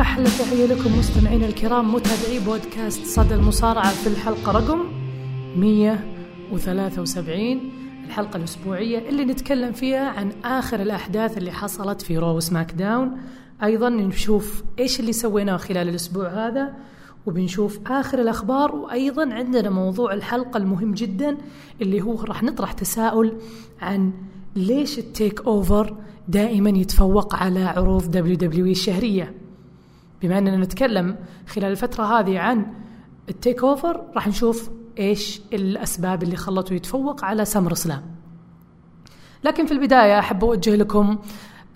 أحلى تحية لكم مستمعينا الكرام متابعي بودكاست صدى المصارعة في الحلقة رقم 173، الحلقة الأسبوعية اللي نتكلم فيها عن آخر الأحداث اللي حصلت في رو وسماك داون. أيضا نشوف إيش اللي سويناه خلال الأسبوع هذا، وبنشوف آخر الأخبار، وأيضا عندنا موضوع الحلقة المهم جدا اللي هو راح نطرح تساؤل عن ليش التيك أوفر دائما يتفوق على عروض WWE الشهرية. بما أننا نتكلم خلال الفترة هذه عن التيك أوفر، راح نشوف إيش الأسباب اللي خلته يتفوق على سمر سلام. لكن في البداية أحب أوجه لكم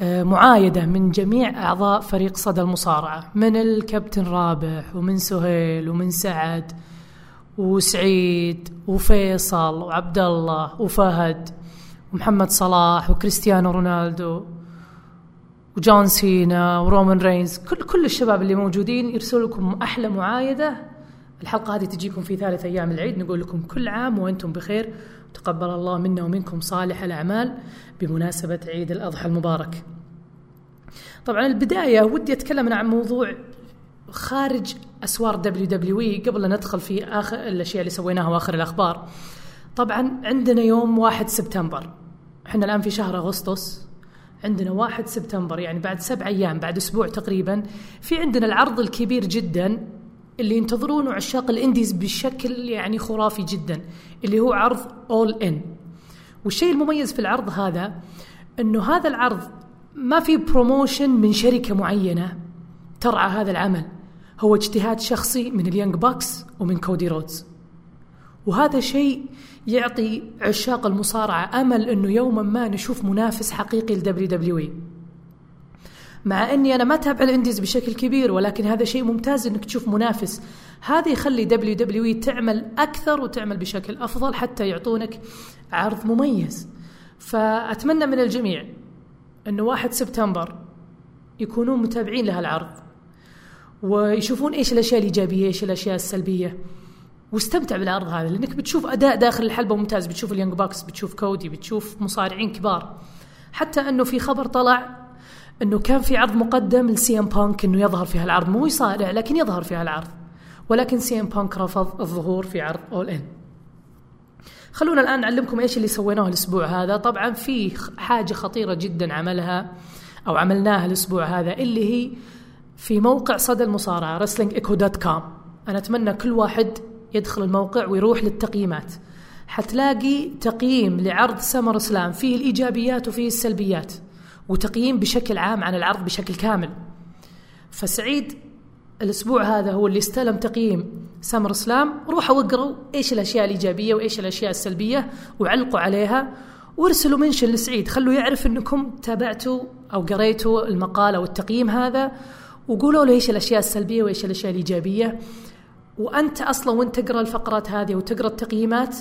معايدة من جميع أعضاء فريق صدى المصارعة، من الكابتن رابح ومن سهيل ومن سعد وسعيد وفيصل وعبد الله وفهد ومحمد صلاح وكريستيانو رونالدو وجون سينا ورومان رينز. كل الشباب اللي موجودين يرسلوا لكم أحلى معايدة. الحلقة هذه تجيكم في 3 أيام العيد، نقول لكم كل عام وأنتم بخير، تقبل الله منا ومنكم صالح الأعمال بمناسبة عيد الأضحى المبارك. طبعا البداية ودي أتكلم عن موضوع خارج أسوار WWE قبل أن ندخل في آخر الأشياء اللي سويناها وآخر الأخبار. طبعا عندنا يوم 1 سبتمبر، احنا الآن في شهر أغسطس، عندنا 1 سبتمبر يعني بعد 7 أيام، بعد أسبوع تقريبا، في عندنا العرض الكبير جدا اللي ينتظرونه عشاق الانديز بشكل يعني خرافي جدا، اللي هو عرض All In. والشيء المميز في العرض هذا أنه هذا العرض ما في بروموشن من شركة معينة ترعى هذا العمل، هو اجتهاد شخصي من اليانج باكس ومن كودي رودز، وهذا شيء يعطي عشاق المصارعة أمل أنه يوما ما نشوف منافس حقيقي للWWE. مع أني أنا ما تابع الانديز بشكل كبير، ولكن هذا شيء ممتاز أنك تشوف منافس، هذا يخلي WWE تعمل أكثر وتعمل بشكل أفضل حتى يعطونك عرض مميز. فأتمنى من الجميع أنه 1 سبتمبر يكونون متابعين لها العرض ويشوفون إيش الأشياء الإيجابية إيش الأشياء السلبية، واستمتع بالعرض هذا، لأنك بتشوف أداء داخل الحلبة ممتاز، بتشوف اليانج باكس، بتشوف كودي، بتشوف مصارعين كبار. حتى أنه في خبر طلع أنه كان في عرض مقدم لسي أم بانك أنه يظهر في هالعرض، مو يصارع لكن يظهر في هالعرض، ولكن سي أم بانك رفض الظهور في عرض All In. خلونا الآن نعلمكم إيش اللي سويناه الأسبوع هذا. طبعا في حاجة خطيرة جدا عملها أو عملناها الأسبوع هذا، اللي هي في موقع صدى المصارعة wrestlingecho.com. أنا أتمنى كل واحد يدخل الموقع ويروح للتقييمات، حتلاقي تقييم لعرض سمر سلام فيه الإيجابيات وفيه السلبيات، وتقييم بشكل عام عن العرض بشكل كامل. فسعيد الأسبوع هذا هو اللي استلم تقييم سمر سلام، روحوا اقروا إيش الأشياء الإيجابية وإيش الأشياء السلبية وعلقوا عليها، وارسلوا منشن لسعيد، خلوا يعرف أنكم تابعتوا أو قريتوا المقال أو التقييم هذا، وقولوا له إيش الأشياء السلبية وإيش الأشياء الإيجابية. وأنت أصلا وأنت تقرأ الفقرات هذه وتقرأ التقييمات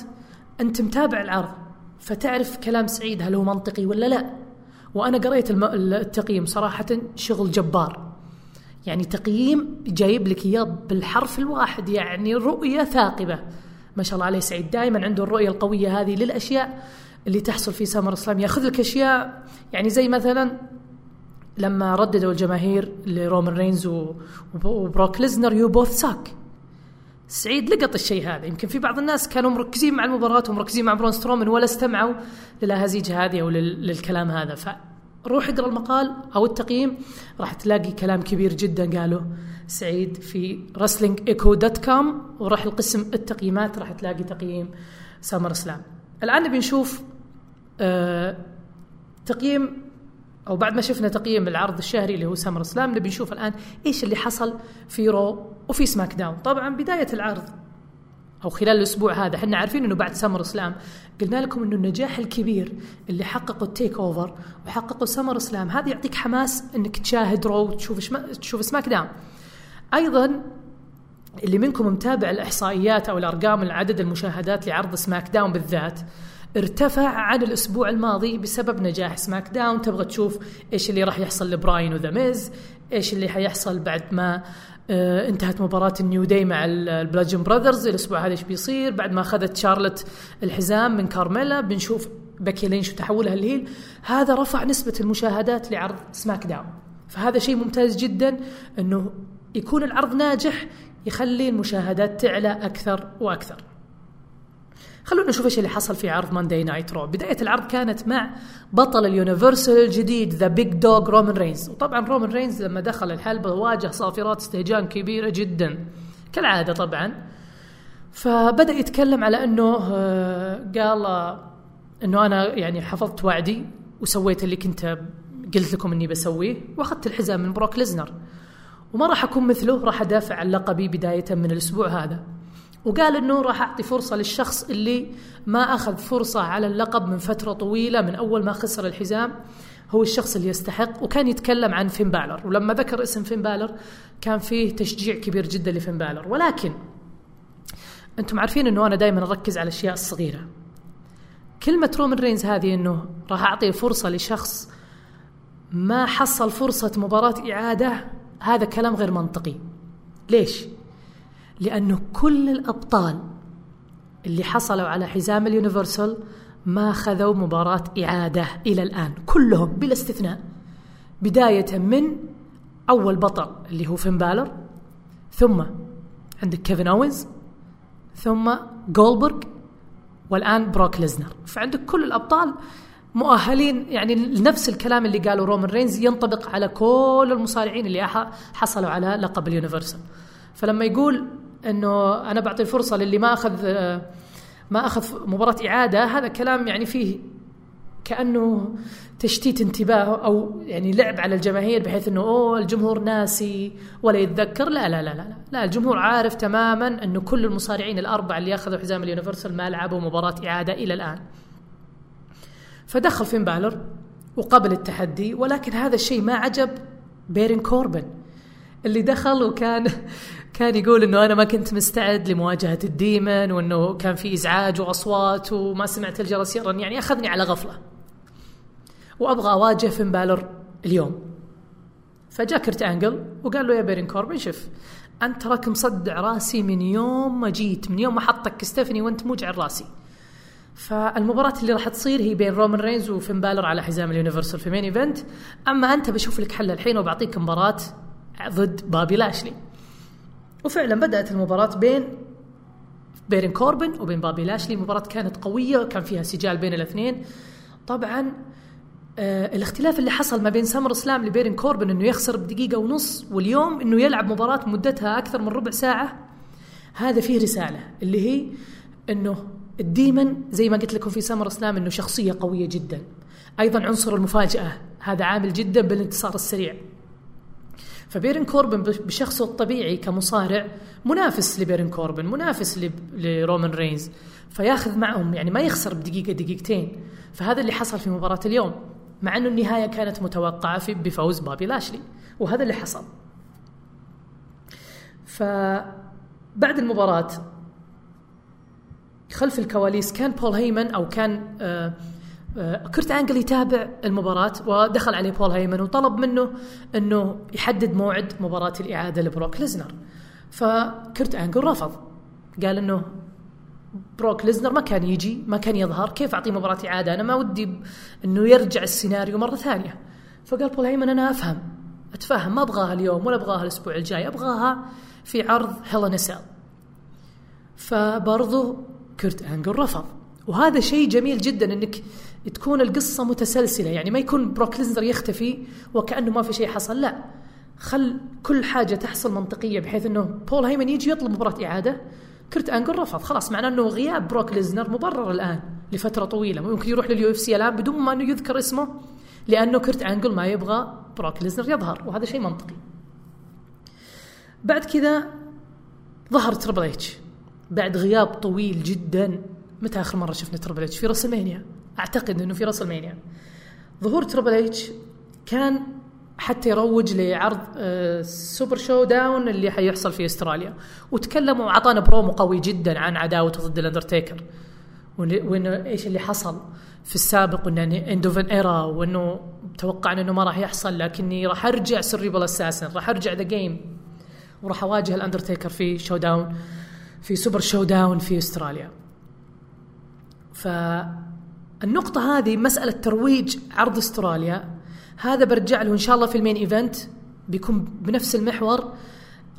أنت متابع العرض، فتعرف كلام سعيد هل هو منطقي ولا لا. وأنا قرأت التقييم، صراحة شغل جبار، يعني تقييم جايب لك إياه بالحرف الواحد، يعني رؤية ثاقبة. ما شاء الله عليه سعيد، دائما عنده الرؤية القوية هذه للأشياء اللي تحصل في سمر سلام. يأخذ لك أشياء يعني زي مثلا لما رددوا الجماهير لرومان رينز وبروك ليزنر يو بوث ساك، سعيد لقط الشيء هذا. يمكن في بعض الناس كانوا مركزين مع المباراة ومركزين مع برون سترومان ولا استمعوا للهزيج هذه أو للكلام هذا. فروح اقرأ المقال أو التقييم، راح تلاقي كلام كبير جدا قاله سعيد في wrestlingecho.com، وراح القسم التقييمات راح تلاقي تقييم سمر سلام. الآن بنشوف تقييم، أو بعد ما شفنا تقييم العرض الشهري اللي هو سمر سلام، نبي نشوف الآن إيش اللي حصل في رو وفي سماك داون. طبعا بداية العرض أو خلال الأسبوع هذا، حنا عارفين أنه بعد سمر سلام قلنا لكم أنه النجاح الكبير اللي حققوا التيك أوفر وحققوا سمر سلام، هذا يعطيك حماس أنك تشاهد رو وتشوف سماك داون. أيضا اللي منكم متابع الإحصائيات أو الأرقام، العدد المشاهدات لعرض سماك داون بالذات ارتفع عن الأسبوع الماضي بسبب نجاح سماك داون. تبغى تشوف إيش اللي راح يحصل لبراين وذا ميز، إيش اللي حيحصل بعد ما انتهت مباراة النيو داي مع البلاجن براذرز الأسبوع هذا، إيش بيصير بعد ما أخذت شارلت الحزام من كارميلا، بنشوف بكي لينش وتحولها الهيل. هذا رفع نسبة المشاهدات لعرض سماك داون. فهذا شيء ممتاز جدا أنه يكون العرض ناجح يخلي المشاهدات تعلى أكثر وأكثر. خلونا نشوف إيش اللي حصل في عرض مانداي نايت رو. بداية العرض كانت مع بطل اليونيفرسال الجديد ذا بيج دوغ رومان رينز، وطبعا رومان رينز لما دخل الحلبة واجه صافرات استهجان كبيرة جدا كالعادة طبعا. فبدأ يتكلم على أنه قال أنه أنا يعني حفظت وعدي وسويت اللي كنت قلت لكم أني بسويه، وأخذت الحزام من بروك ليزنر وما راح أكون مثله، راح أدافع عن لقبي بداية من الأسبوع هذا. وقال أنه راح أعطي فرصة للشخص اللي ما أخذ فرصة على اللقب من فترة طويلة من أول ما خسر الحزام، هو الشخص اللي يستحق. وكان يتكلم عن فين بالر، ولما ذكر اسم فين بالر كان فيه تشجيع كبير جدا لفين بالر. ولكن أنتم عارفين أنه أنا دايما أركز على الأشياء الصغيرة. كلمة رومان رينز هذه أنه راح أعطي فرصة لشخص ما حصل فرصة مباراة إعادة، هذا كلام غير منطقي. ليش؟ لأنه كل الأبطال اللي حصلوا على حزام اليونيفرسال ما خذوا مباراة إعادة إلى الآن، كلهم بلا استثناء، بداية من أول بطل اللي هو فين بالر، ثم عندك كيفن أوينز، ثم جولبرغ، والآن بروك ليزنر. فعندك كل الأبطال مؤهلين، يعني نفس الكلام اللي قالوا رومان رينز ينطبق على كل المصارعين اللي حصلوا على لقب اليونيفرسال. فلما يقول أنه أنا بعطي الفرصة للي ما أخذ مباراة إعادة، هذا كلام يعني فيه كأنه تشتيت انتباه أو يعني لعب على الجماهير، بحيث أنه الجمهور ناسي ولا يتذكر. لا لا لا لا لا، الجمهور عارف تماما أنه كل المصارعين الأربعة اللي أخذوا حزام اليونيفرسال ما لعبوا مباراة إعادة إلى الآن. فدخل فين بالر وقبل التحدي، ولكن هذا الشيء ما عجب بيرين كوربن اللي دخل وكان يقول أنه أنا ما كنت مستعد لمواجهة الديمن، وأنه كان في إزعاج وأصوات وما سمعت الجرسيرا، يعني أخذني على غفلة وأبغى أواجه فين بالر اليوم. فجاء كرت أنجل وقال له يا بيرين كوربن، شف أنت راك مصدع راسي من يوم ما جيت، من يوم ما حطك ستيفني وأنت موجع راسي. فالمباراة اللي راح تصير هي بين رومان رينز وفين بالر على حزام اليونيفرسال في مين ايفنت، أما أنت بشوف لك حل الحين وبعطيك مباراة ضد بابي لاشلي. وفعلا بدأت المباراة بين بيرين كوربن وبين بابي لاشلي. المباراة كانت قوية وكان فيها سجال بين الاثنين. طبعا الاختلاف اللي حصل ما بين سامر اسلام لبيرين كوربن أنه يخسر بدقيقة ونص، واليوم أنه يلعب مباراة مدتها أكثر من ربع ساعة، هذا فيه رسالة اللي هي أنه الديمن زي ما قلت لكم في سامر اسلام أنه شخصية قوية جدا، أيضا عنصر المفاجأة هذا عامل جدا بالانتصار السريع. فبيرين كوربن بشخصه الطبيعي كمصارع منافس لبيرين كوربن، منافس لرومان رينز، فياخذ معهم يعني ما يخسر بدقيقة دقيقتين. فهذا اللي حصل في مباراة اليوم، مع أنه النهاية كانت متوقعة بفوز بابي لاشلي، وهذا اللي حصل. فبعد المباراة خلف الكواليس كان بول هيمن أو كان كرت أنجل يتابع المباراة، ودخل عليه بول هيمن وطلب منه أنه يحدد موعد مباراة الإعادة لبروك ليزنر. فكرت أنجل رفض، قال أنه بروك ليزنر ما كان يجي، ما كان يظهر، كيف أعطيه مباراة إعادة؟ أنا ما ودي أنه يرجع السيناريو مرة ثانية. فقال بول هيمن أنا أتفهم، ما أبغاها اليوم ولا أبغاها الأسبوع الجاي، أبغاها في عرض هيل إن أ سيل. فبرضه كرت أنجل رفض. وهذا شيء جميل جدا أنك تكون القصة متسلسلة، يعني ما يكون بروك ليزنر يختفي وكأنه ما في شيء حصل، لا، خل كل حاجة تحصل منطقية، بحيث أنه بول هيمن يجي يطلب مباراة إعادة، كرت أنجل رفض، خلاص معناه أنه غياب بروك ليزنر مبرر الآن لفترة طويلة، ممكن يروح للUFC الآن بدون ما أنه يذكر اسمه، لأنه كرت أنجل ما يبغى بروك ليزنر يظهر، وهذا شيء منطقي. بعد كذا ظهر تريبل إتش بعد غياب طويل جدا. متى آخر مرة شفنا تريبل إتش؟ في راسلمانيا، أعتقد أنه في راسلمانيا. ظهور تريبل إتش كان حتى يروج لعرض سوبر شو داون اللي حيحصل في أستراليا، وتكلموا وعطانا برومو قوي جدا عن عداوته ضد الأندرتيكر، وإنه إيش اللي حصل في السابق، وإنه إندوفن إيرا، وإنه توقعنا إنه ما راح يحصل، لكني راح أرجع سريبل أساسن، راح أرجع ذا جيم، وراح أواجه الأندرتيكر في شو داون، في سوبر شو داون في أستراليا. فالنقطة هذه مسألة ترويج عرض أستراليا، هذا برجع له إن شاء الله في المين إيفنت بيكون بنفس المحور،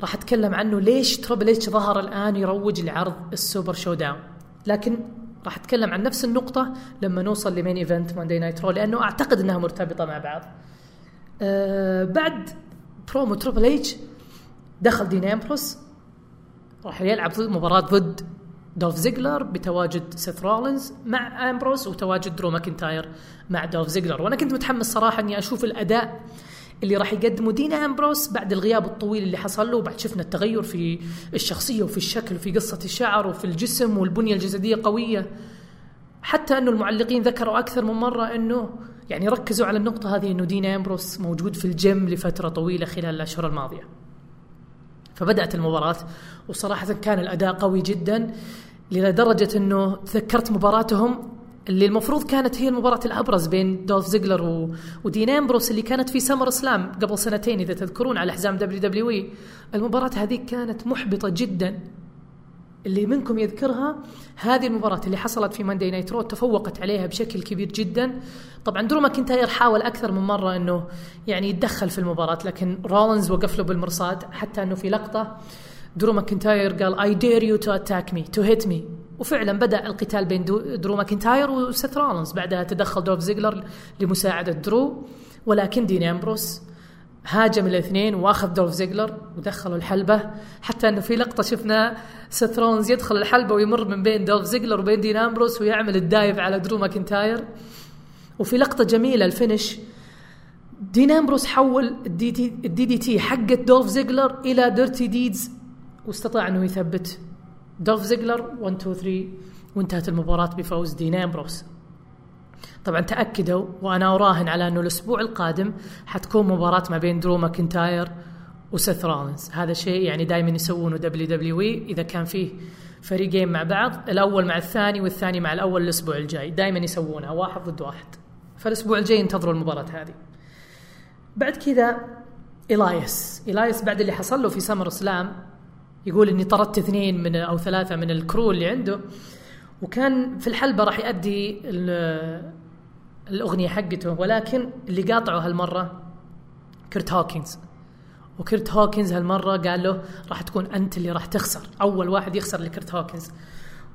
راح أتكلم عنه ليش تريبل إتش ظهر الآن يروج لعرض السوبر شو داون، لكن راح أتكلم عن نفس النقطة لما نوصل لمين إيفنت موندي نايت رو، لأنه أعتقد أنها مرتبطة مع بعض. بعد برومو تريبل إتش دخل دين أمبروس، راح يلعب مباراة ضد دوف زيجلر بتواجد سيث رولينز مع أمبروس وتواجد درو ماكنتاير مع دوف زيجلر. وأنا كنت متحمس صراحة أني أشوف الأداء اللي راح يقدمه دين أمبروس بعد الغياب الطويل اللي حصل له، وبعد شفنا التغير في الشخصية وفي الشكل وفي قصة الشعر وفي الجسم والبنية الجسدية قوية، حتى أنه المعلقين ذكروا أكثر من مرة أنه يعني ركزوا على النقطة هذه أنه دين أمبروس موجود في الجيم لفترة طويلة خلال الأشهر الماضية. فبدأت المباراة وصراحة كان الأداء قوي جدا لدرجة أنه تذكرت مباراتهم اللي المفروض كانت هي المباراة الأبرز بين دولف زيجلر ودين أمبروس اللي كانت في سمر سلام قبل 2 سنين إذا تذكرون على حزام WWE. المباراة هذه كانت محبطة جدا، اللي منكم يذكرها هذه المباراة اللي حصلت في ماندي نايت رو تفوقت عليها بشكل كبير جدا. طبعا درو ماكنتاير حاول أكثر من مرة أنه يعني يتدخل في المباراة، لكن رولينز وقف له بالمرصاد، حتى أنه في لقطة درو ماكنتاير قال I dare you to attack me to hit me، وفعلا بدأ القتال بين درو ماكنتاير وسيث رولينز. بعدها تدخل دوف زيجلر لمساعدة درو، ولكن دين أمبروس هاجم الاثنين واخذ دولف زيجلر ودخلوا الحلبة، حتى أنه في لقطة شفنا سيث رولينز يدخل الحلبة ويمر من بين دولف زيجلر وبين دين أمبروس ويعمل الدايف على درو ماكنتاير. وفي لقطة جميلة الفينش، دين أمبروس حول الدي دي تي حقت دولف زيجلر إلى ديرتي ديدز واستطاع أنه يثبت دولف زيجلر 1-2-3 وانتهت المباراة بفوز دين أمبروس. طبعا تأكدوا وأنا أراهن على أنه الأسبوع القادم حتكون مباراة ما بين درو ماكنتاير وسيث رولينز. هذا شيء يعني دائما يسوونه WWE إذا كان فيه فريقين مع بعض، الأول مع الثاني والثاني مع الأول الأسبوع الجاي دائما يسوونها 1-1. فالأسبوع الجاي ينتظروا المباراة هذه. بعد كذا إلايس بعد اللي حصل له في سمر سلام يقول إني طردت 2 أو 3 من الكرو اللي عنده، وكان في الحلبة راح يؤدي الأغنية حقته، ولكن اللي قاطعه هالمرة كيرت هوكنز. وكيرت هوكنز هالمرة قال له راح تكون أنت اللي راح تخسر، أول واحد يخسر لكيرت هوكنز.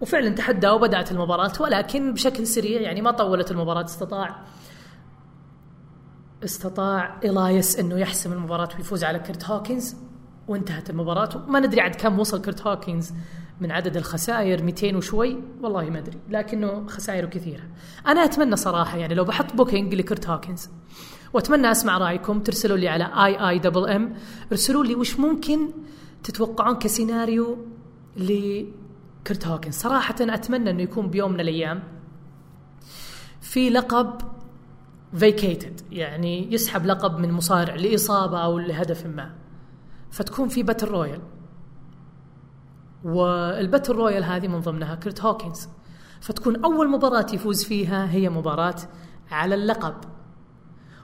وفعلا تحدى وبدأت المباراة، ولكن بشكل سريع يعني ما طولت المباراة، استطاع إلايس أنه يحسم المباراة ويفوز على كيرت هوكنز وانتهت المباراة. وما ندري عد كم وصل كيرت هوكنز من عدد الخسائر، 200 وشوي والله ما أدري، لكنه خسائره كثيرة. أنا أتمنى صراحة يعني لو بحط بوكينج لكيرت هوكنز، وأتمنى أسمع رأيكم، ترسلوا لي على IIMM، ارسلوا لي وش ممكن تتوقعون كسيناريو لكيرت هوكنز. صراحة أتمنى أنه يكون بيوم من الأيام في لقب vacated، يعني يسحب لقب من مصارع لإصابة أو لهدف ما، فتكون في باتل رويال، والباتل رويال هذه من ضمنها كيرت هوكنز، فتكون أول مباراة يفوز فيها هي مباراة على اللقب،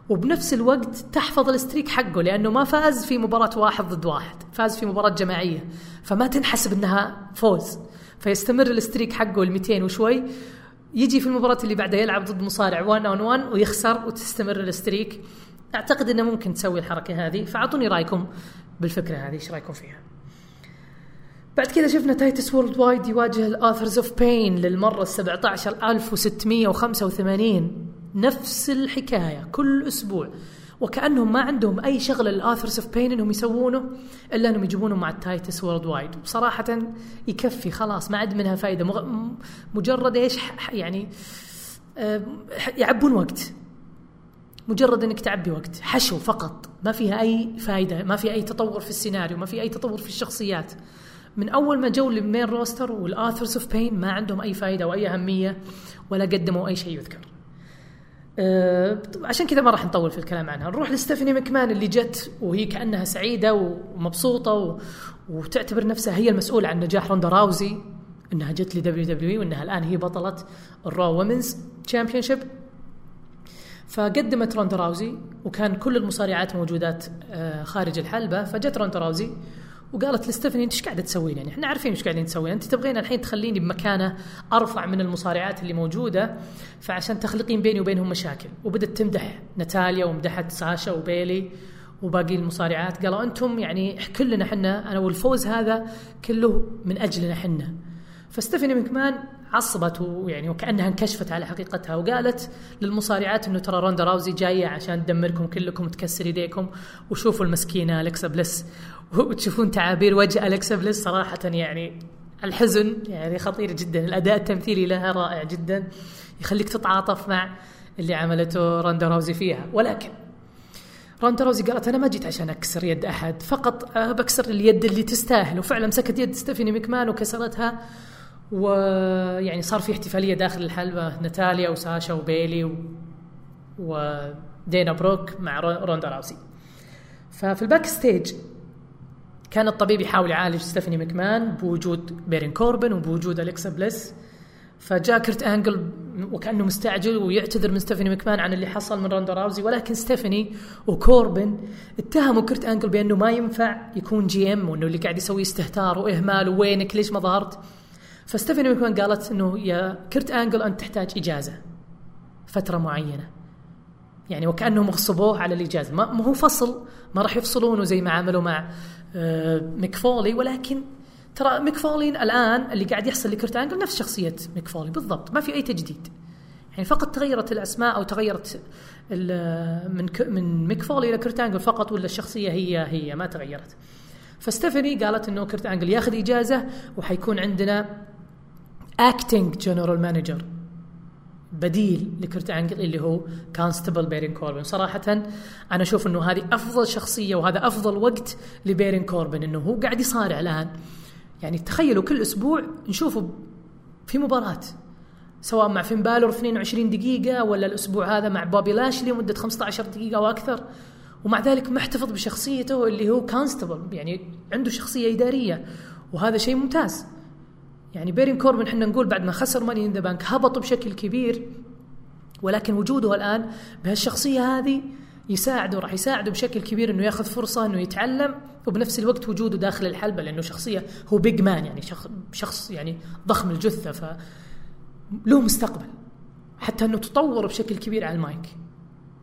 وبنفس الوقت تحفظ الاستريك حقه، لأنه ما فاز في مباراة 1-1، فاز في مباراة جماعية، فما تنحسب أنها فوز، فيستمر الاستريك حقه 200 وشوي، يجي في المباراة اللي بعدها يلعب ضد مصارع 1-on-1 ويخسر وتستمر الاستريك. أعتقد أنه ممكن تسوي الحركة هذه، فأعطوني رأيكم بالفكرة هذه، إيش رأيكم فيها؟ بعد كذا شفنا تايتس وورلد وايد يواجه الآثرز أوف بين للمرة 17,685، نفس الحكاية كل أسبوع، وكأنهم ما عندهم أي شغل الآثرز أوف بين إنهم يسوونه إلا إنهم يجيبونه مع التايتس وورلد وايد. وبصراحة يكفي خلاص، ما عد منها فائدة، مجرد إيش يعني يعبون وقت، مجرد أنك تعبي وقت حشو فقط، ما فيها أي فائدة، ما فيها أي تطور في السيناريو، ما فيها أي تطور في الشخصيات. من أول ما جو للمين روستر والآثرز أوف بين ما عندهم أي فائدة وأي أهمية ولا قدموا أي شيء يذكر. عشان كذا ما راح نطول في الكلام عنها. نروح لستيفاني مكمان اللي جت وهي كأنها سعيدة ومبسوطة وتعتبر نفسها هي المسؤولة عن نجاح روندا راوزي، أنها جت لدبليو دبليو وأنها الآن هي بطلة الرو وومنز تشامبيونشيب. فقدمت روندا راوزي وكان كل المصارعات موجودات خارج الحلبة، فجت روندا راوزي وقالت لستيفاني انت ايش قاعده تسوين؟ يعني احنا عارفين ايش قاعدين تسوين، انت تبغين الحين تخليني بمكانه ارفع من المصارعات اللي موجوده فعشان تخلقين بيني وبينهم مشاكل. وبدت تمدح ناتاليا ومدحت ساشا وبيلي وباقي المصارعات، قالوا انتم يعني كلنا حنا، انا والفوز هذا كله من اجلنا حنا. فستيفاني مكمان عصبت ويعني وكأنها انكشفت على حقيقتها، وقالت للمصارعات إنه ترى روندا راوزي جاية عشان تدمركم كلكم وتكسر يديكم، وشوفوا المسكينة أليكسا بليس، وتشوفون تعابير وجه أليكسا بليس صراحة يعني الحزن يعني خطير جدا، الأداء التمثيلي لها رائع جدا يخليك تتعاطف مع اللي عملته روندا راوزي فيها. ولكن روندا راوزي قالت أنا ما جيت عشان أكسر يد أحد، فقط بكسر اليد اللي تستاهل، وفعلا مسكت يد ستيفاني مكمان وكسرتها. ويعني صار في احتفالية داخل الحلبة، ناتاليا وساشا وبيلي ودينا بروك مع روندا راوزي. ففي الباك ستيج كان الطبيب يحاول يعالج ستيفاني مكمان بوجود بيرين كوربن وبوجود أليكسا بليس، فجاء كيرت أنجل وكأنه مستعجل ويعتذر من ستيفاني مكمان عن اللي حصل من روندا راوزي. ولكن ستيفاني وكوربن اتهموا كيرت أنجل بأنه ما ينفع يكون جي ام، وأنه اللي قاعد يسوي استهتار وإهمال، وينك ليش ما ظهرت؟ فستيفاني مكمان قالت إنه يا كيرت أنجل أنت تحتاج إجازة فترة معينة، يعني وكأنهم غصبوه على الإجازة، ما هو فصل، ما راح يفصلونه زي ما عملوا مع ميكفولي. ولكن ترى ميكفولي الآن اللي قاعد يحصل لكيرت أنجل نفس شخصية ميكفولي بالضبط، ما في أي تجديد، يعني فقط تغيرت الأسماء أو تغيرت من ميكفولي إلى كيرت أنجل فقط، ولا الشخصية هي ما تغيرت. فستيفاني قالت إنه كيرت أنجل ياخذ إجازة وحيكون عندنا acting general manager بديل لكيرت أنجل اللي هو كونستبل بيرين كوربن. صراحة أنا أشوف أنه هذه أفضل شخصية وهذا أفضل وقت لبيرين كوربن، أنه هو قاعد يصارع الآن، يعني تخيلوا كل أسبوع نشوفه في مباراة سواء مع فين بالور 22 دقيقة، ولا الأسبوع هذا مع بوبي لاشلي مدة 15 دقيقة وأكثر، ومع ذلك محتفظ بشخصيته اللي هو كونستبل، يعني عنده شخصية إدارية، وهذا شيء ممتاز. يعني بيرين كوربن حنا نقول بعد ما خسر ماني إن ذا بانك هبطوا بشكل كبير، ولكن وجوده الآن بهالشخصية هذه يساعده، راح يساعده بشكل كبير إنه ياخذ فرصة إنه يتعلم، وبنفس الوقت وجوده داخل الحلبة لأنه شخصية هو بيج مان، يعني شخص يعني ضخم الجثة، فله مستقبل حتى إنه تطور بشكل كبير على المايك.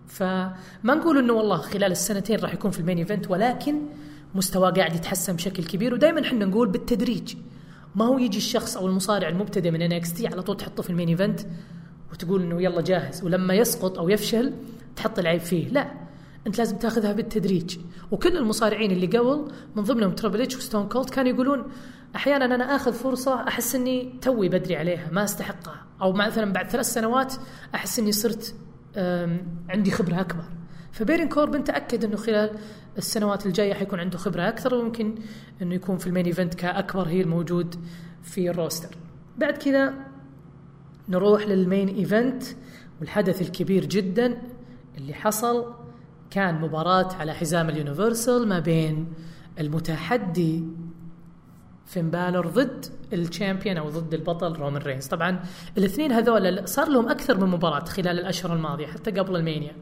فما نقول إنه والله خلال السنتين راح يكون في المين إيفنت، ولكن مستوى قاعد يتحسن بشكل كبير، ودائما حنا نقول بالتدريج، ما هو يجي الشخص أو المصارع المبتدئ من NXT على طول تحطه في المين إيفنت وتقول إنه يلا جاهز، ولما يسقط أو يفشل تحط العيب فيه، لا، أنت لازم تأخذها بالتدريج. وكل المصارعين اللي قبل من ضمنهم تريبل إتش وستون كولد كانوا يقولون أحيانا أنا آخذ فرصة أحس إني توي بدري عليها ما استحقها، أو مثلا بعد 3 سنوات أحس إني صرت عندي خبرة أكبر. فبيرين كوربن تأكد إنه خلال السنوات الجاية حيكون عنده خبرة أكثر، وممكن إنه يكون في المين إيفنت كأكبر هي الموجود في الروستر. بعد كذا نروح للمين إيفنت، والحدث الكبير جدا اللي حصل كان مباراة على حزام اليونيفرسال ما بين المتحدي فين بالور ضد الشامبيون أو ضد البطل رومان رينز. طبعا الاثنين هذول صار لهم أكثر من مباراة خلال الأشهر الماضية حتى قبل المانيا،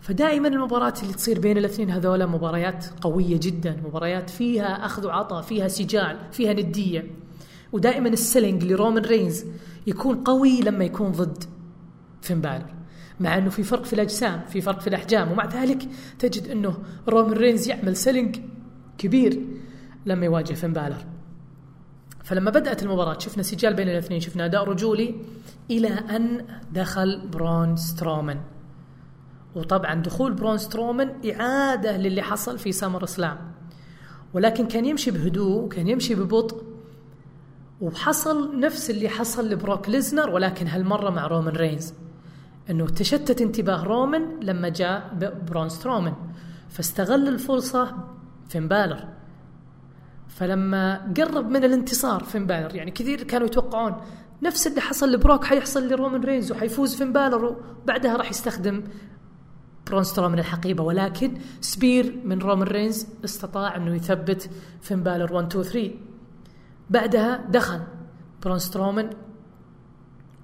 فدائما المباريات اللي تصير بين الاثنين هذولا مباريات قوية جدا، مباريات فيها أخذ وعطاء، فيها سجال، فيها ندية، ودائما السيلينج لرومان رينز يكون قوي لما يكون ضد فين بالور، مع أنه في فرق في الأجسام، في فرق في الأحجام، ومع ذلك تجد أنه رومان رينز يعمل سيلينج كبير لما يواجه فين بالور. فلما بدأت المباراة شفنا سجال بين الاثنين، شفنا أداء رجولي، إلى أن دخل برون سترومان. وطبعا دخول برون سترومان إعادة للي حصل في سامر اسلام، ولكن كان يمشي بهدوء وكان يمشي ببطء، وحصل نفس اللي حصل لبروك ليزنر، ولكن هالمرة مع رومان رينز، أنه تشتت انتباه رومان لما جاء برون سترومان، فاستغل الفرصة فين بالور. فلما قرب من الانتصار فين بالور، يعني كثير كانوا يتوقعون نفس اللي حصل لبروك حيحصل لرومان رينز وحيفوز فين بالور، وبعدها راح يستخدم برون سترومان الحقيبة، ولكن سبير من رومان رينز استطاع أنه يثبت فين بالور 1 2 3. بعدها دخل برون سترومان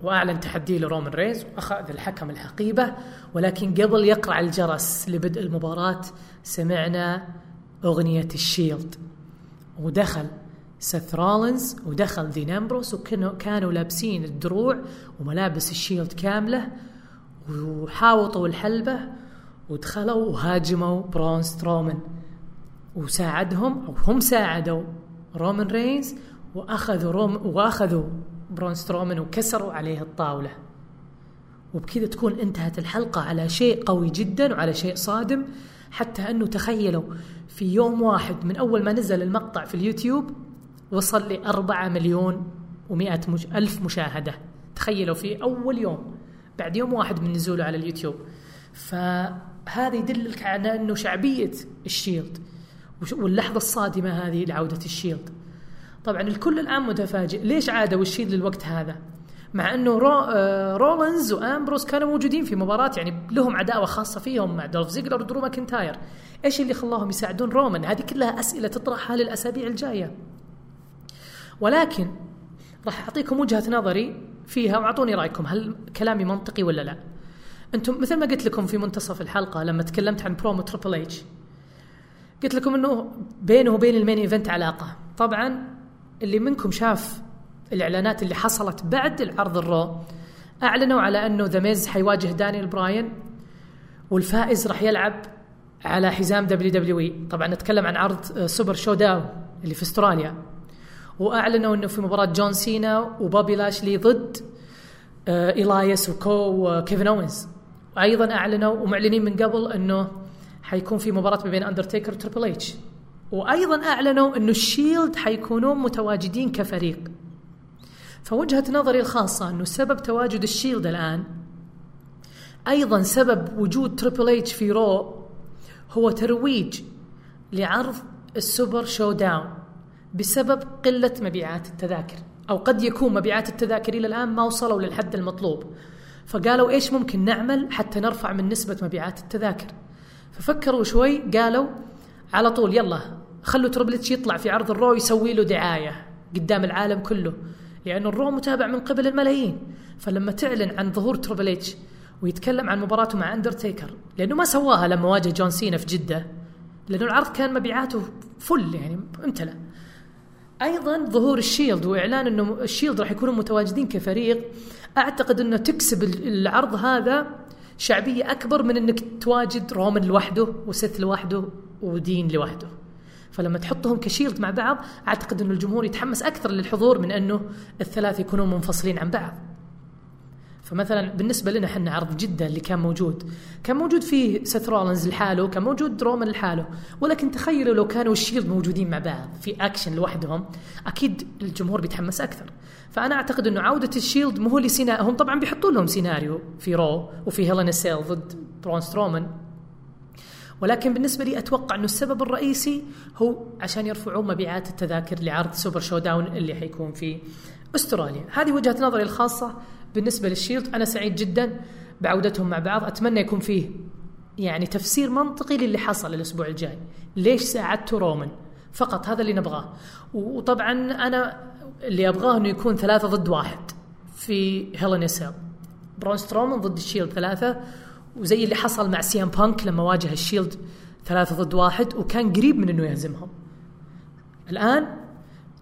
وأعلن تحدي لرومان رينز وأخذ الحكم الحقيبة، ولكن قبل يقرع الجرس لبدء المباراة سمعنا أغنية الشيلد، ودخل سيث رولينز ودخل دين أمبروس، وكانوا لابسين الدروع وملابس الشيلد كاملة، وحاوطوا الحلبة ودخلوا وهاجموا برون سترومان، وساعدهم أو هم ساعدوا رومان رينز، وأخذوا برون سترومان وكسروا عليه الطاولة. وبكذا تكون انتهت الحلقة على شيء قوي جدا وعلى شيء صادم، حتى أنه تخيلوا في يوم واحد من أول ما نزل المقطع في اليوتيوب وصل لي 4,100,000 مشاهدة. تخيلوا في أول يوم بعد يوم واحد من نزوله على اليوتيوب. فهذا يدلك على أنه شعبية الشيلد واللحظة الصادمة هذه لعودة الشيلد. طبعا الكل الآن متفاجئ ليش عادوا الشيلد للوقت هذا، مع أنه رولينز وأمبروس كانوا موجودين في مباراة يعني لهم عداوة خاصة فيهم مع دولف زيغلر ودرو ماكنتاير. إيش اللي خلاهم يساعدون رومان؟ هذه كلها أسئلة تطرحها للأسابيع الجاية، ولكن راح أعطيكم وجهة نظري فيها وعطوني رأيكم هل كلامي منطقي ولا لا. أنتم مثل ما قلت لكم في منتصف الحلقة لما تكلمت عن برومو تريبل اتش، قلت لكم أنه بينه وبين المين ايفنت علاقة. طبعا اللي منكم شاف الإعلانات اللي حصلت بعد العرض الرو، أعلنوا على أنه ذا ميز حيواجه دانيال براين، والفائز راح يلعب على حزام WWE. طبعا نتكلم عن عرض سوبر شو داون اللي في استراليا. وأعلنوا أنه في مباراة جون سينا وبابي لاشلي ضد إيلايس وكو وكيفن أوينز. وأيضا أعلنوا ومعلنين من قبل أنه حيكون في مباراة بين أندرتيكر وتريبل اتش. وأيضا أعلنوا أنه الشيلد حيكونون متواجدين كفريق. فوجهة نظري الخاصة أنه سبب تواجد الشيلد الآن، أيضا سبب وجود تريبل اتش في رو، هو ترويج لعرض السوبر شو داون بسبب قلة مبيعات التذاكر، أو قد يكون مبيعات التذاكر إلى الآن ما وصلوا للحد المطلوب، فقالوا إيش ممكن نعمل حتى نرفع من نسبة مبيعات التذاكر. ففكروا شوي، قالوا على طول يلا خلوا تريبل اتش يطلع في عرض الرو يسوي له دعاية قدام العالم كله، لأنه الرو متابع من قبل الملايين. فلما تعلن عن ظهور تريبل اتش ويتكلم عن مباراته مع أندرتيكر، لأنه ما سواها لما واجه جون سينا في جدة، لأنه العرض كان مبيعاته فل يعني امتلأ. أيضا ظهور الشيلد وإعلان أنه الشيلد راح يكونوا متواجدين كفريق، أعتقد أنه تكسب العرض هذا شعبية أكبر من أنك تواجد رومان لوحده وسيث لوحده ودين لوحده. فلما تحطهم كشيلد مع بعض أعتقد أن الجمهور يتحمس أكثر للحضور من أنه الثلاث يكونوا منفصلين عن بعض. فمثلا بالنسبة لنا حنا عرض جدة اللي كان موجود فيه سيث رولينز لحاله، كان موجود رومان لحاله، ولكن تخيلوا لو كانوا الشيلد موجودين مع بعض في أكشن لوحدهم، أكيد الجمهور بيتحمس أكثر. فأنا أعتقد أنه عودة الشيلد مو لي سيناريو، هم طبعا بيحطوا لهم سيناريو في رو وفي هيلين سيل ضد برون سترومان، ولكن بالنسبة لي أتوقع أنه السبب الرئيسي هو عشان يرفعوا مبيعات التذاكر لعرض سوبر شو داون اللي حيكون في أستراليا. هذه وجهة نظري الخاصة بالنسبة للشيلد. أنا سعيد جدا بعودتهم مع بعض، أتمنى يكون فيه يعني تفسير منطقي للي حصل الأسبوع الجاي، ليش ساعدتوا رومان فقط، هذا اللي نبغاه. وطبعا أنا اللي أبغاه أنه يكون 3-1 في هيلين سيل، برون سترومان ضد الشيلد 3، وزي اللي حصل مع سي ام بانك لما واجه الشيلد 3-1 وكان قريب من انه يهزمهم. الآن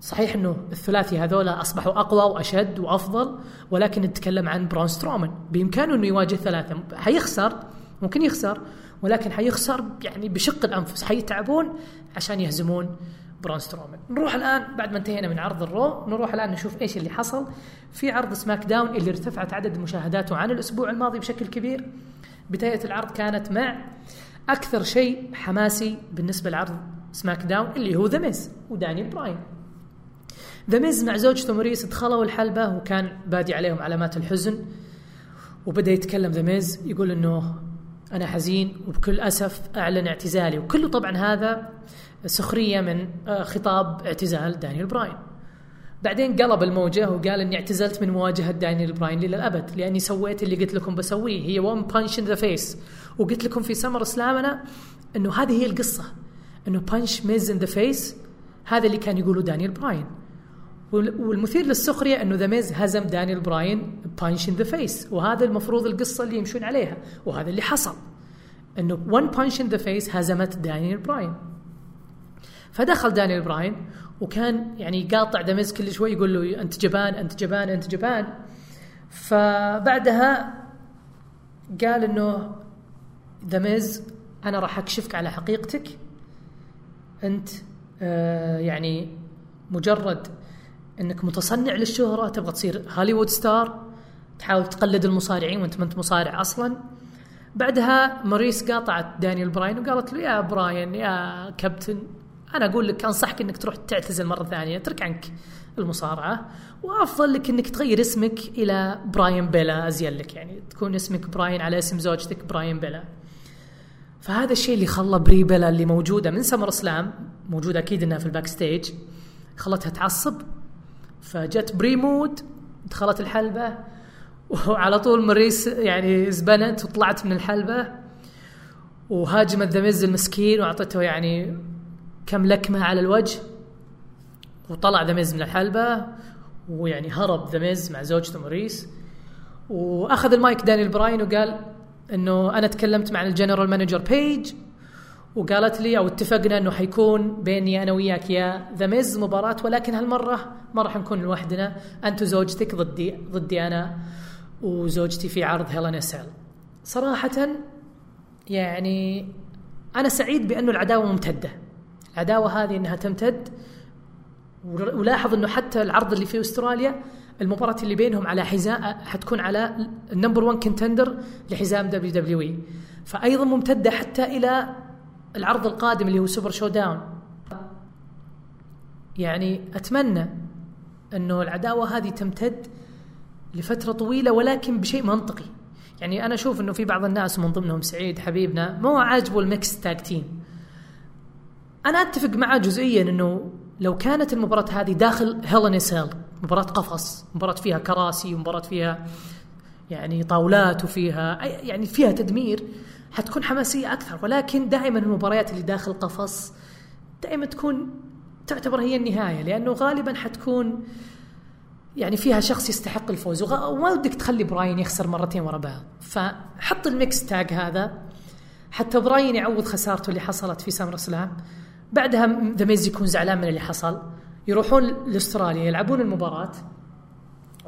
صحيح انه الثلاثي هذولا اصبحوا اقوى واشد وافضل، ولكن نتكلم عن برون سترومان بامكانه انه يواجه ثلاثة، حيخسر، ممكن يخسر، ولكن حيخسر يعني بشق الانفس، حيتعبون عشان يهزمون برون سترومان. نروح الآن بعد ما انتهينا من عرض الرو، نروح الآن نشوف ايش اللي حصل في عرض سماك داون اللي ارتفعت عدد مشاهداته عن الاسبوع الماضي بشكل كبير. بداية العرض كانت مع أكثر شيء حماسي بالنسبة لعرض سماك داون اللي هو ذا ميز ودانيال براين. ذا ميز مع زوجته موريس دخلوا الحلبة وكان بادي عليهم علامات الحزن، وبدأ يتكلم ذا ميز يقول إنه أنا حزين وبكل أسف أعلن اعتزالي، وكله طبعا هذا سخرية من خطاب اعتزال دانيال براين. بعدين قلب الموجة وقال إني اعتزلت من مواجهة دانيال براين للأبد، لأني سويت اللي قلت لكم بسويه، هي وان بانش إن ذا فيس. وقلت لكم في سمر سلامنا إنه هذه هي القصة، إنه بانش ميز إن ذا فيس، هذا اللي كان يقوله دانيال براين. والمثير للسخرية إنه ذا ميز هزم دانيال براين بانش إن ذا فيس، وهذا المفروض القصة اللي يمشون عليها، وهذا اللي حصل، إنه وان بانش إن ذا فيس هزمت دانيال براين. فدخل دانيال براين وكان يعني قاطع دميز كل شوي يقول له أنت جبان أنت جبان أنت جبان. فبعدها قال إنه دميز أنا راح أكشفك على حقيقتك، أنت يعني مجرد أنك متصنع للشهرة، تبغى تصير هوليوود ستار، تحاول تقلد المصارعين وأنت ما أنت مصارع أصلا. بعدها ماريس قاطعت دانيال براين وقالت له يا براين يا كابتن أنا أقول لك أنصحك أنك تروح تعتزل مرة ثانية، ترك عنك المصارعة وأفضل لك أنك تغير اسمك إلى براين بيلا أزين لك، يعني تكون اسمك براين على اسم زوجتك براين بيلا. فهذا الشيء اللي خلى بري بيلا اللي موجودة من سمر اسلام موجودة أكيد أنها في الباكستيج خلتها تعصب، فجت بري مود دخلت الحلبة وعلى طول مريس يعني زبنت وطلعت من الحلبة وهاجمت دميز المسكين وعطته يعني كم لكمة على الوجه، وطلع دميز من الحلبة ويعني هرب دميز مع زوجته موريس. وأخذ المايك دانيال براين وقال إنه أنا تكلمت مع الجنرال مانجر بيج وقالت لي أو اتفقنا إنه حيكون بيني أنا وياك يا دميز مباراة، ولكن هالمرة ما راح نكون لوحدنا، أنت وزوجتك ضدي أنا وزوجتي في عرض هيلان سيل. صراحة يعني أنا سعيد بأنه العداوة ممتدة، العداوة هذه أنها تمتد، ولاحظ أنه حتى العرض اللي في أستراليا المباراة اللي بينهم على حزام حتكون على النمبر 1 كنتندر لحزام WWE، فأيضا ممتدة حتى إلى العرض القادم اللي هو سوبر شو داون. يعني أتمنى أنه العداوة هذه تمتد لفترة طويلة ولكن بشيء منطقي. يعني أنا أشوف أنه في بعض الناس من ضمنهم سعيد حبيبنا ما هو عاجبه الميكس تاج تيم، أنا أتفق معه جزئيا أنه لو كانت المباراة هذه داخل هيلان سيل، مباراة قفص، مباراة فيها كراسي ومباراة فيها يعني طاولات وفيها يعني فيها تدمير، حتكون حماسية أكثر. ولكن دائما المباريات اللي داخل قفص دائما تكون تعتبر هي النهاية، لأنه غالبا حتكون يعني فيها شخص يستحق الفوز، وما ودك تخلي براين يخسر مرتين ورا بعض، فحط الميكس تاج هذا حتى براين يعوض خسارته اللي حصلت في سامر سلام. بعدها ذا ميز يكون زعلان من اللي حصل، يروحون لأستراليا يلعبون المباراة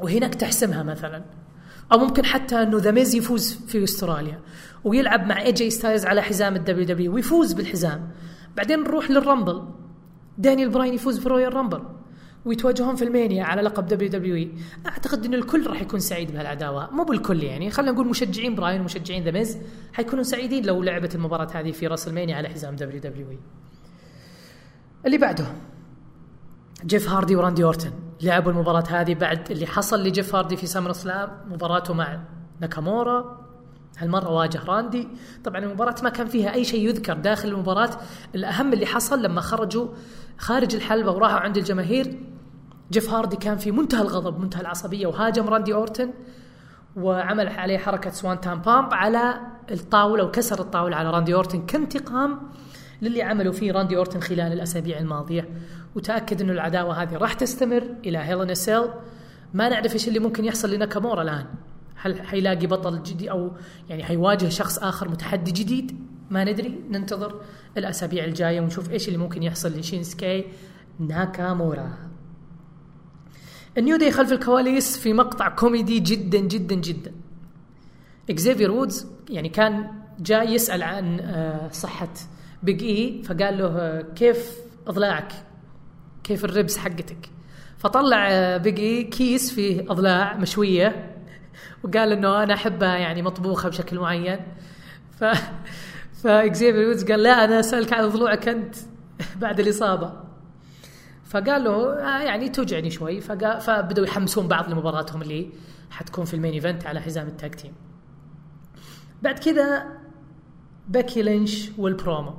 وهناك تحسمها مثلا، أو ممكن حتى أنه ذا ميز يفوز في أستراليا ويلعب مع AJ ستايلز على حزام الدبليو دبليو ويفوز بالحزام. بعدين نروح للرامبل، دانيال براين يفوز في رويال رامبل ويتواجهون في المانيا على لقب دبليو دبليو. أعتقد أن الكل راح يكون سعيد بهالعداوة، مو بالكل يعني، خلينا نقول مشجعين براين ومشجعين ذا ميز حيكونوا سعيدين لو لعبت المباراة هذه في راس المانيا على حزام دبليو دبليو. اللي بعده جيف هاردي وراندي أورتن، لعبوا المباراة هذه بعد اللي حصل لجيف هاردي في سامر سلام، مباراته مع ناكامورا، هالمرة واجه راندي. طبعا المباراة ما كان فيها أي شيء يذكر داخل المباراة، الأهم اللي حصل لما خرجوا خارج الحلبة وراحوا عند الجماهير، جيف هاردي كان في منتهى الغضب منتهى العصبية وهاجم راندي أورتن وعمل عليه حركة سوانتان بامب على الطاولة وكسر الطاولة على راندي أورتن كانتقام للي عملوا فيه راندي أورتن خلال الأسابيع الماضية. وتأكد أنه العداوة هذه راح تستمر إلى هيلان سيل، ما نعرف إيش اللي ممكن يحصل لناكامورا الآن، هل حيلاقي بطل جديد أو يعني حيواجه شخص آخر متحدي جديد، ما ندري، ننتظر الأسابيع الجاية ونشوف إيش اللي ممكن يحصل لشينسكي ناكامورا. النيو داي خلف الكواليس في مقطع كوميدي جدا جدا جدا. إكزيفير وودز يعني كان جاي يسأل عن صحة بيج إي، فقال له كيف أضلاعك، كيف الربس حقتك، فطلع بيج إي كيس فيه أضلاع مشوية وقال إنه أنا أحبها يعني مطبوخة بشكل معين. فإكزيفير وودز قال لا أنا أسألك عن ضلوعك أنت بعد الإصابة، فقال له يعني توجعني شوي، فبدوا يحمسون بعض لمباراتهم اللي حتكون في المين إيفنت على حزام التاج تيم. بعد كذا باكي لينش والبرومو.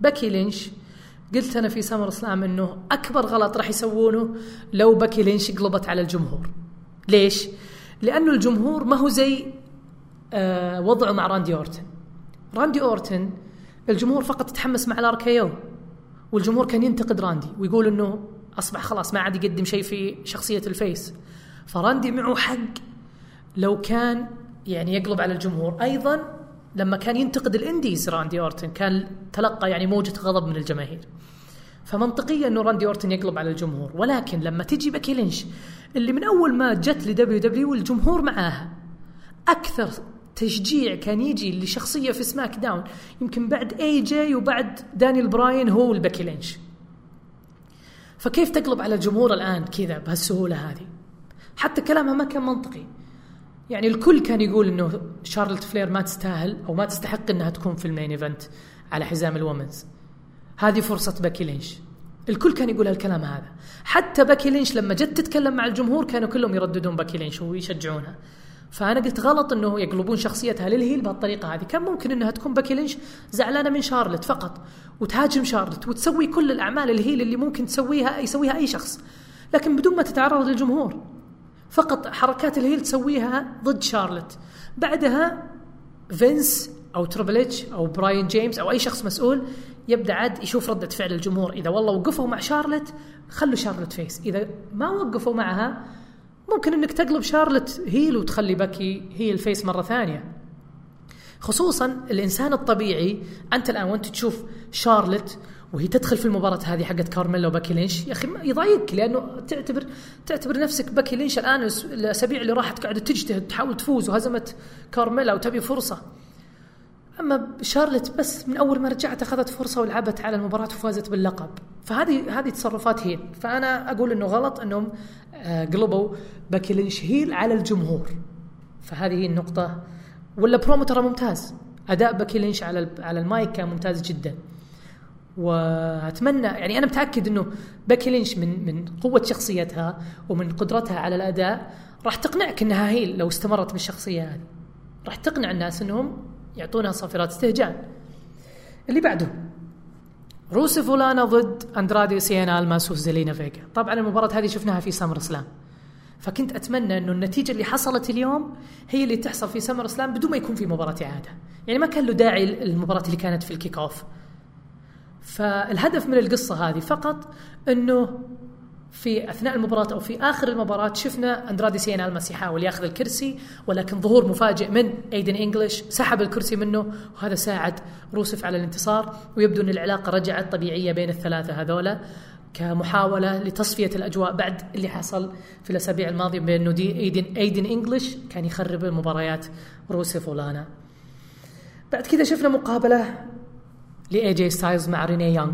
باكي لينش قلت أنا في سامر سلام إنه أكبر غلط راح يسوونه لو باكي لينش قلبت على الجمهور. ليش؟ لأنه الجمهور ما هو زي وضعه مع راندي أورتن. راندي أورتن الجمهور فقط تتحمس مع الأركيو، والجمهور كان ينتقد راندي ويقول إنه أصبح خلاص ما عاد يقدم شيء في شخصية الفيس، فراندي معه حق لو كان يعني يقلب على الجمهور. أيضا لما كان ينتقد الإنديز راندي أورتن كان تلقى يعني موجة غضب من الجماهير، فمنطقيا انه راندي اورتن يقلب على الجمهور. ولكن لما تجي بيكي لينش اللي من اول ما جت لدبليو دبليو والجمهور معاها اكثر تشجيع كان يجي لشخصيه في سماك داون يمكن بعد اي جي وبعد دانيال براين هو البيكي لينش. فكيف تقلب على الجمهور الان كذا بهالسهوله هذه؟ حتى كلامها ما كان منطقي. يعني الكل كان يقول انه شارلت فلير ما تستاهل او ما تستحق انها تكون في المين ايفنت على حزام الومنز، هذه فرصه باكي لينش. الكل كان يقول هالكلام هذا، حتى باكي لينش لما جت تتكلم مع الجمهور كانوا كلهم يرددون باكي لينش ويشجعونها. فانا قلت غلط انه يقلبون شخصيتها للهيل بهالطريقه هذه. كان ممكن انها تكون باكي لينش زعلانه من شارلت فقط وتهاجم شارلت وتسوي كل الاعمال الهيل اللي ممكن تسويها يسويها اي شخص، لكن بدون ما تتعرض للجمهور. فقط حركات الهيل تسويها ضد شارلت. بعدها فينس أو تريبل اتش أو براين جيمس أو أي شخص مسؤول يبدأ عاد يشوف ردة فعل الجمهور. إذا والله وقفوا مع شارلت خلوا شارلت فيس، إذا ما وقفوا معها ممكن أنك تقلب شارلت هيل وتخلي بكي هي الفيس مرة ثانية. خصوصا الإنسان الطبيعي، أنت الآن وانت تشوف شارلت وهي تدخل في المباراة هذه حقت كارميلا وباكي لينش، يا أخي يضايقك لأنه تعتبر نفسك باكي لينش الآن الأسابيع اللي راحت قاعدة تجتهد تحاول تفوز وهزمت كارميلا وتبي فرصة. أما شارلت بس من أول ما رجعت أخذت فرصة ولعبت على المباراة وفازت باللقب. فهذه تصرفات هيل. فأنا أقول إنه غلط إنهم قلبوا باكي لينش هيل على الجمهور. فهذه هي النقطة. ولا برومو ترى ممتاز، أداء باكي لينش على المايك كان ممتاز جدا. وأتمنى، يعني أنا متأكد إنه باكي لينش من قوة شخصيتها ومن قدرتها على الأداء راح تقنعك إنها هيل. لو استمرت بالشخصية هذه راح تقنع الناس إنهم يعطونها صفرات استهجان. اللي بعده روسيف ولانا ضد أندرادي سيانا ألماس وزيلينا فيجا. طبعا المباراة هذه شفناها في سامر سلام، فكنت أتمنى إنه النتيجة اللي حصلت اليوم هي اللي تحصل في سامر سلام بدون ما يكون في مباراة عادة. يعني ما كان له داعي المباراة اللي كانت في الكيك أوف. فالهدف من القصة هذه فقط أنه في أثناء المباراة أو في آخر المباراة شفنا أندرادي سيانا ألماس يحاول يأخذ الكرسي، ولكن ظهور مفاجئ من أيدن إنجليش سحب الكرسي منه، وهذا ساعد روسيف على الانتصار. ويبدو أن العلاقة رجعت طبيعية بين الثلاثة هذولا كمحاولة لتصفية الأجواء بعد اللي حصل في الأسابيع الماضية بين نودي أيدن إنجليش كان يخرب المباريات روسيف ولانا. بعد كده شفنا مقابلة لأي جي ستايلز مع ريني يانغ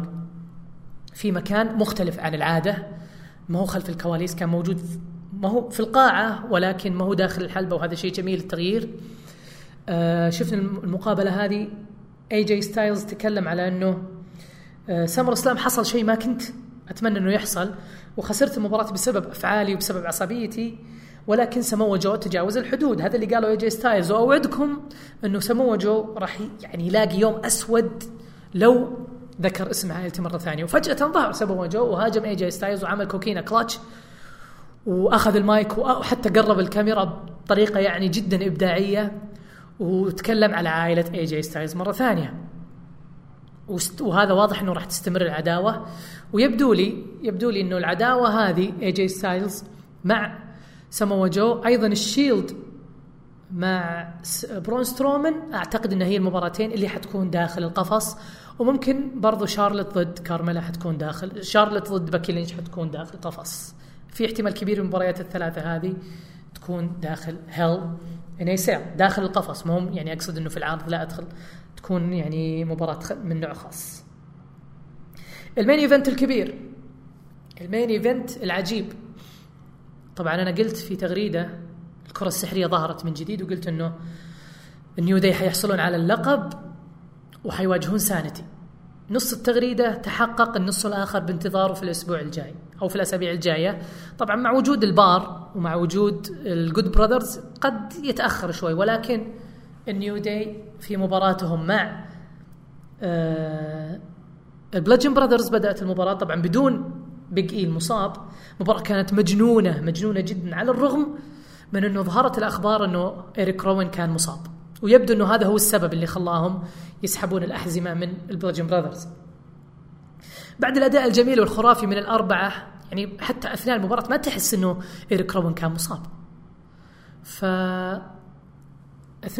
في مكان مختلف عن العادة، ما هو خلف الكواليس، كان موجود ما هو في القاعة ولكن ما هو داخل الحلبة، وهذا شيء جميل التغيير. شفنا المقابلة هذه أي جي ستايلز تكلم على أنه سامر اسلام حصل شيء ما كنت أتمنى أنه يحصل، وخسرت المباراة بسبب أفعالي وبسبب عصبيتي، ولكن سمو جو تجاوز الحدود. هذا اللي قالوا أي جي ستايلز، وأوعدكم أنه سمو جو راح يعني يلاقي يوم أسود لو ذكر اسم عائلته مرة ثانية. وفجأة ظهر سبوا جو وهاجم اي جي ستايلز وعمل كوكينا كلاتش وأخذ المايك وحتى قرب الكاميرا بطريقة يعني جدا إبداعية وتكلم على عائلة اي جي ستايلز مرة ثانية. وهذا واضح أنه راح تستمر العداوة، ويبدو لي أنه العداوة هذه اي جي ستايلز مع سموا جو، أيضا الشيلد مع برون سترومن، أعتقد أنها هي المباراتين اللي حتكون داخل القفص. وممكن برضو شارلت ضد كارميلا حتكون داخل، شارلت ضد باكي لينش حتكون داخل قفص. في احتمال كبير المباريات الثلاثة هذه تكون داخل هيل إن سيل، داخل القفص. مهم يعني أقصد أنه في العرض لا أدخل، تكون يعني مباراة من نوع خاص. المين إيفنت الكبير، المين إيفنت العجيب. طبعا أنا قلت في تغريدة الكرة السحرية ظهرت من جديد، وقلت أنه النيو داي حيحصلون على اللقب وحيواجهون سانتي. نص التغريدة تحقق، النص الآخر بانتظاره في الأسبوع الجاي أو في الأسابيع الجاية. طبعا مع وجود البار ومع وجود الجود برادرز قد يتأخر شوي، ولكن النيو داي في مباراتهم مع البلاجن برادرز بدأت المباراة طبعا بدون بيج إي المصاب. مباراة كانت مجنونة جدا، على الرغم من أنه ظهرت الأخبار أنه إيريك روين كان مصاب، ويبدو أنه هذا هو السبب اللي خلاهم يسحبون الأحزمة من البلاجن براذرز. بعد الأداء الجميل والخرافي من الأربعة، يعني حتى أثناء المباراة ما تحس أنه إيريك روين كان مصاب. فأثناء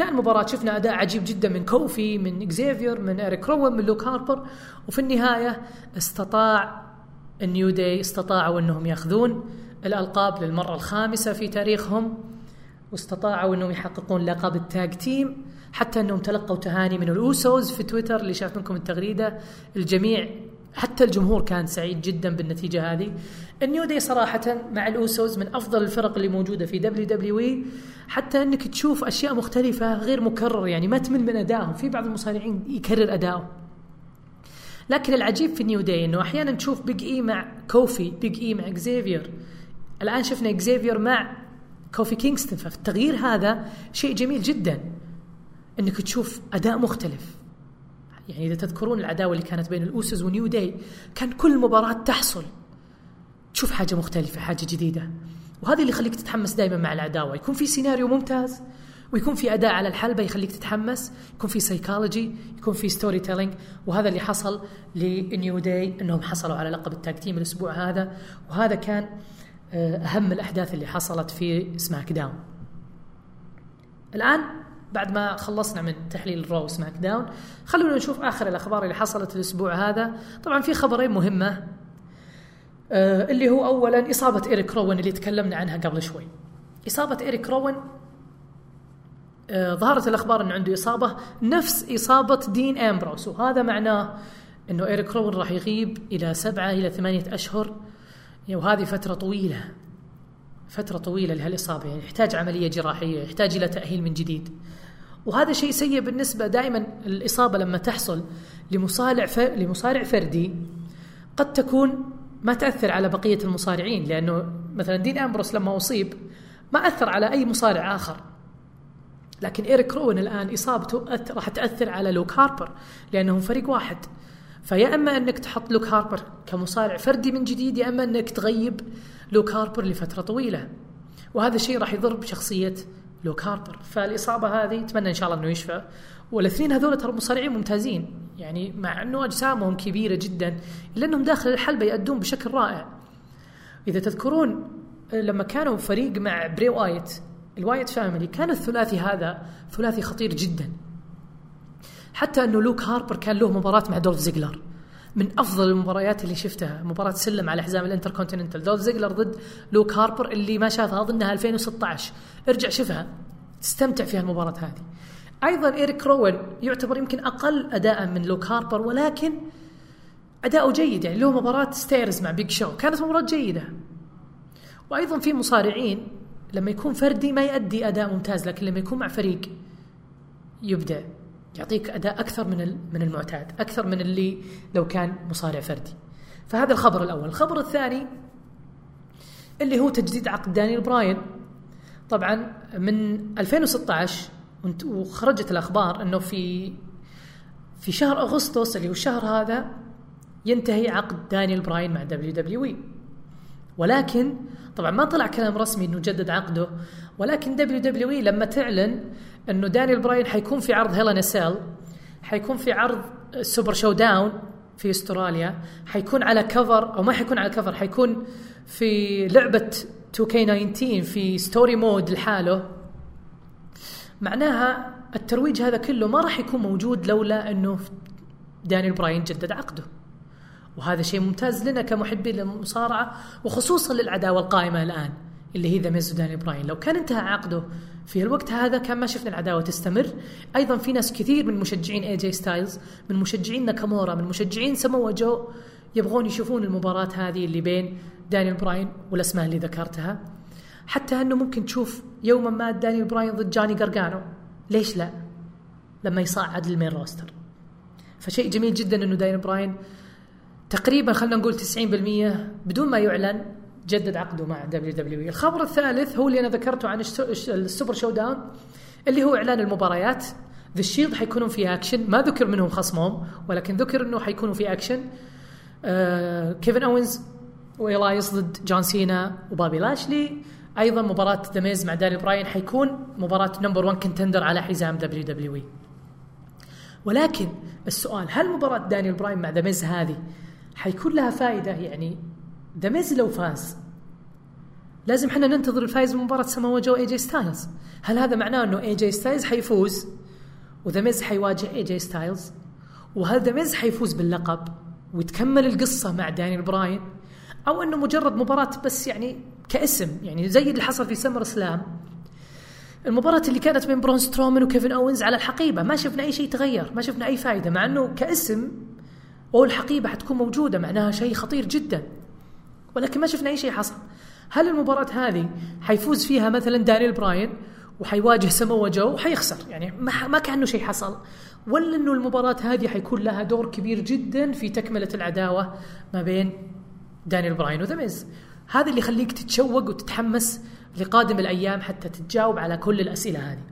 المباراة شفنا أداء عجيب جدا من كوفي، من إكزيفير، من إيريك روين، من لوك هاربر، وفي النهاية استطاع النيو داي استطاعوا أنهم يأخذون الألقاب للمرة الخامسة في تاريخهم، واستطاعوا أنهم يحققون لقب التاج تيم، حتى أنهم تلقوا تهاني من الأوسوز في تويتر اللي شافت منكم التغريدة. الجميع حتى الجمهور كان سعيد جدا بالنتيجة هذه. النيو داي صراحة مع الأوسوز من أفضل الفرق اللي موجودة في WWE، حتى أنك تشوف أشياء مختلفة غير مكرر، يعني ما تمل من أدائهم. في بعض المصارعين يكرر أدائهم، لكن العجيب في النيو داي أنه أحيانا نشوف بيج إي مع كوفي، بيج إي مع إكزيفير، الآن شفنا إكزيفير مع كوفي كينغستون. فالتغيير هذا شيء جميل جدا، أنك تشوف أداء مختلف. يعني إذا تذكرون العداوة اللي كانت بين الأوسوس ونيو داي، كان كل مباراة تحصل تشوف حاجة مختلفة، حاجة جديدة، وهذا اللي يخليك تتحمس دائما مع العداوة. يكون في سيناريو ممتاز، ويكون في أداء على الحلبة يخليك تتحمس، يكون في سايكولوجي، يكون في ستوري تيلينج، وهذا اللي حصل لنيو داي، أنهم حصلوا على لقب التاج تيم الأسبوع هذا. وهذا كان أهم الأحداث اللي حصلت في سماك داون. الآن بعد ما خلصنا من تحليل الراو سماك داون، خلونا نشوف آخر الأخبار اللي حصلت الأسبوع هذا. طبعا في خبرين مهمة، اللي هو أولا إصابة إيريك روين اللي تكلمنا عنها قبل شوي. إصابة إيريك روين، ظهرت الأخبار أنه عنده إصابة نفس إصابة دين أمبروس، وهذا معناه أنه إيريك روين راح يغيب إلى 7 إلى 8 أشهر، وهذه فترة طويلة لهالإصابة، يعني يحتاج عملية جراحية، يحتاج إلى تأهيل من جديد. وهذا شيء سيء بالنسبة، دائما الإصابة لما تحصل لمصارع فردي قد تكون ما تأثر على بقية المصارعين، لأنه مثلا دين أمبروس لما أصيب ما أثر على أي مصارع آخر، لكن إيريك روين الآن إصابته راح تأثر على لوك هاربر، لأنهم فريق واحد. فيا أما أنك تحط لوك هاربر كمصارع فردي من جديد، يا أما أنك تغيب لوك هاربر لفترة طويلة، وهذا الشيء راح يضرب بشخصية لوك هاربر. فالإصابة هذه أتمنى إن شاء الله أنه يشفى. والاثنين هذول ترى مصارعين ممتازين، يعني مع أنه أجسامهم كبيرة جدا، إلا أنهم داخل الحلبة يؤدون بشكل رائع. إذا تذكرون لما كانوا فريق مع بري وايت، الوايت فاميلي، كان الثلاثي هذا ثلاثي خطير جدا، حتى أنه لوك هاربر كان له مباراة مع دولف زيغلر، من أفضل المباريات اللي شفتها، مباراة سلم على حزام الانتركونتيننتال، دولف زيغلر ضد لوك هاربر. اللي ما شافها أظنها 2016، ارجع شوفها تستمتع فيها المباراة هذه. أيضا إيريك روين يعتبر يمكن أقل أداء من لوك هاربر، ولكن أداؤه جيد، يعني له مباراة ستيرز مع بيج شو كانت مباراة جيدة. وأيضا في مصارعين لما يكون فردي ما يؤدي أداء ممتاز، لكن لما يكون مع فريق يبدع، يعطيك أداء أكثر من المعتاد، أكثر من اللي لو كان مصارع فردي. فهذا الخبر الأول. الخبر الثاني اللي هو تجديد عقد دانيال براين، طبعا من 2016، وخرجت الأخبار أنه في شهر أغسطس اللي هو الشهر هذا ينتهي عقد دانيال براين مع WWE، ولكن طبعا ما طلع كلام رسمي أنه جدد عقده، ولكن WWE لما تعلن أنه دانيال براين حيكون في عرض هيلا نسيل، حيكون في عرض سوبر شو داون في أستراليا، حيكون على كفر أو ما حيكون على كفر، حيكون في لعبة 2K19 في ستوري مود لحاله، معناها الترويج هذا كله ما راح يكون موجود لولا أنه دانيال براين جدد عقده. وهذا شيء ممتاز لنا كمحبين للمصارعة، وخصوصا للعداوة القائمة الآن اللي هي ذا ميز ودانيال براين. لو كان انتهى عقده في الوقت هذا كان ما شفنا العداوة تستمر. أيضا في ناس كثير من مشجعين اي جي ستايلز، من مشجعين ناكامورا، من مشجعين سمو جو، يبغون يشوفون المباراة هذه اللي بين دانيال براين والأسماء اللي ذكرتها، حتى أنه ممكن تشوف يوما ما دانيال براين ضد جاني غارغانو، ليش لا، لما يصعد للمين روستر. فشيء جميل جدا أنه دانيال براين تقريبا خلنا نقول 90% بدون ما يعلن جدد عقده مع WWE. الخبر الثالث هو اللي أنا ذكرته عن السوبر شو داون، اللي هو إعلان المباريات. ذا الشيلد حيكونوا في أكشن، ما ذكر منهم خصمهم، ولكن ذكر أنه حيكونوا في أكشن. كيفن أوينز وإيلايس ضد جون سينا وبابي لاشلي. أيضا مباراة ذا ميز مع دانيال براين حيكون مباراة نمبر 1 كنتندر على حزام WWE. ولكن السؤال، هل مباراة دانيال براين مع ذا ميز هذه حيكون لها فائدة؟ يعني دميز لو فاز لازم حنا ننتظر الفائز من مباراة سمو جو اي جي ستايلز، هل هذا معناه انه اي جي ستايلز حيفوز ودميز حيواجه اي جي ستايلز؟ وهل دميز حيفوز باللقب وتكمل القصة مع دانيال براين، أو أنه مجرد مباراة بس يعني كاسم، يعني زي اللي حصل في سمر سلام، المباراة اللي كانت بين برون سترومان وكيفن أوينز على الحقيبة، ما شفنا أي شيء تغير، ما شفنا أي فائدة، مع أنه كاسم أو الحقيبة حتكون موجودة معناها شيء خطير جدا، ولكن ما شفنا أي شيء حصل. هل المباراة هذه حيفوز فيها مثلا دانيال براين وحيواجه سمو جو وحيخسر؟ يعني ما كأنه شيء حصل، ولا أنه المباراة هذه حيكون لها دور كبير جدا في تكملة العداوة ما بين دانيال براين وذميز؟ هذا اللي يخليك تتشوق وتتحمس لقادم الأيام حتى تتجاوب على كل الأسئلة هذه.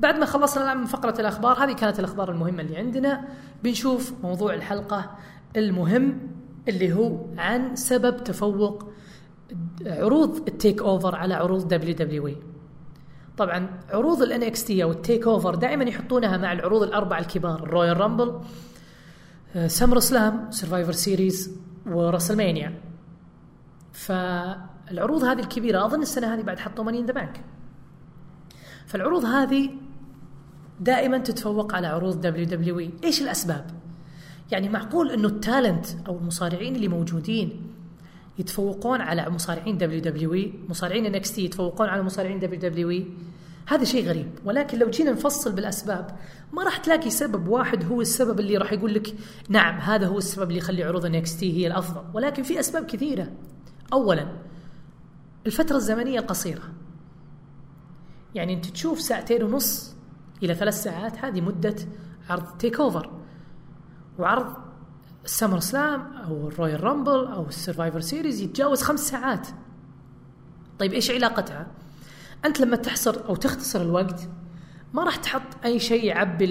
بعد ما خلصنا الآن من فقرة الأخبار، هذه كانت الأخبار المهمة اللي عندنا. بنشوف موضوع الحلقة المهم اللي هو عن سبب تفوق عروض التيك أوفر على عروض WWE. طبعا عروض NXT أو التيك أوفر دائما يحطونها مع العروض الأربعة الكبار، الرويال رامبل، سمر سلام، سيرفايفر سيريز، ورسلمانيا. فالعروض هذه الكبيرة أظن السنة هذه بعد حطوا ماني إن ذا بانك، فالعروض هذه دائما تتفوق على عروض WWE. إيش الأسباب؟ يعني معقول أنه التالنت أو المصارعين اللي موجودين يتفوقون على مصارعين WWE، مصارعين NXT يتفوقون على مصارعين WWE؟ هذا شيء غريب. ولكن لو جينا نفصل بالأسباب ما راح تلاقي سبب واحد هو السبب اللي راح يقول لك نعم هذا هو السبب اللي يخلي عروض NXT هي الأفضل، ولكن في أسباب كثيرة. أولا، الفترة الزمنية القصيرة، يعني أنت تشوف 2.5 إلى 3 ساعات، هذه مدة عرض تيك أوفر، وعرض السمر سلام أو الرويال رامبل أو السيرفايفر سيريز يتجاوز 5 ساعات. طيب إيش علاقتها؟ أنت لما تحصر أو تختصر الوقت ما راح تحط أي شيء يعبي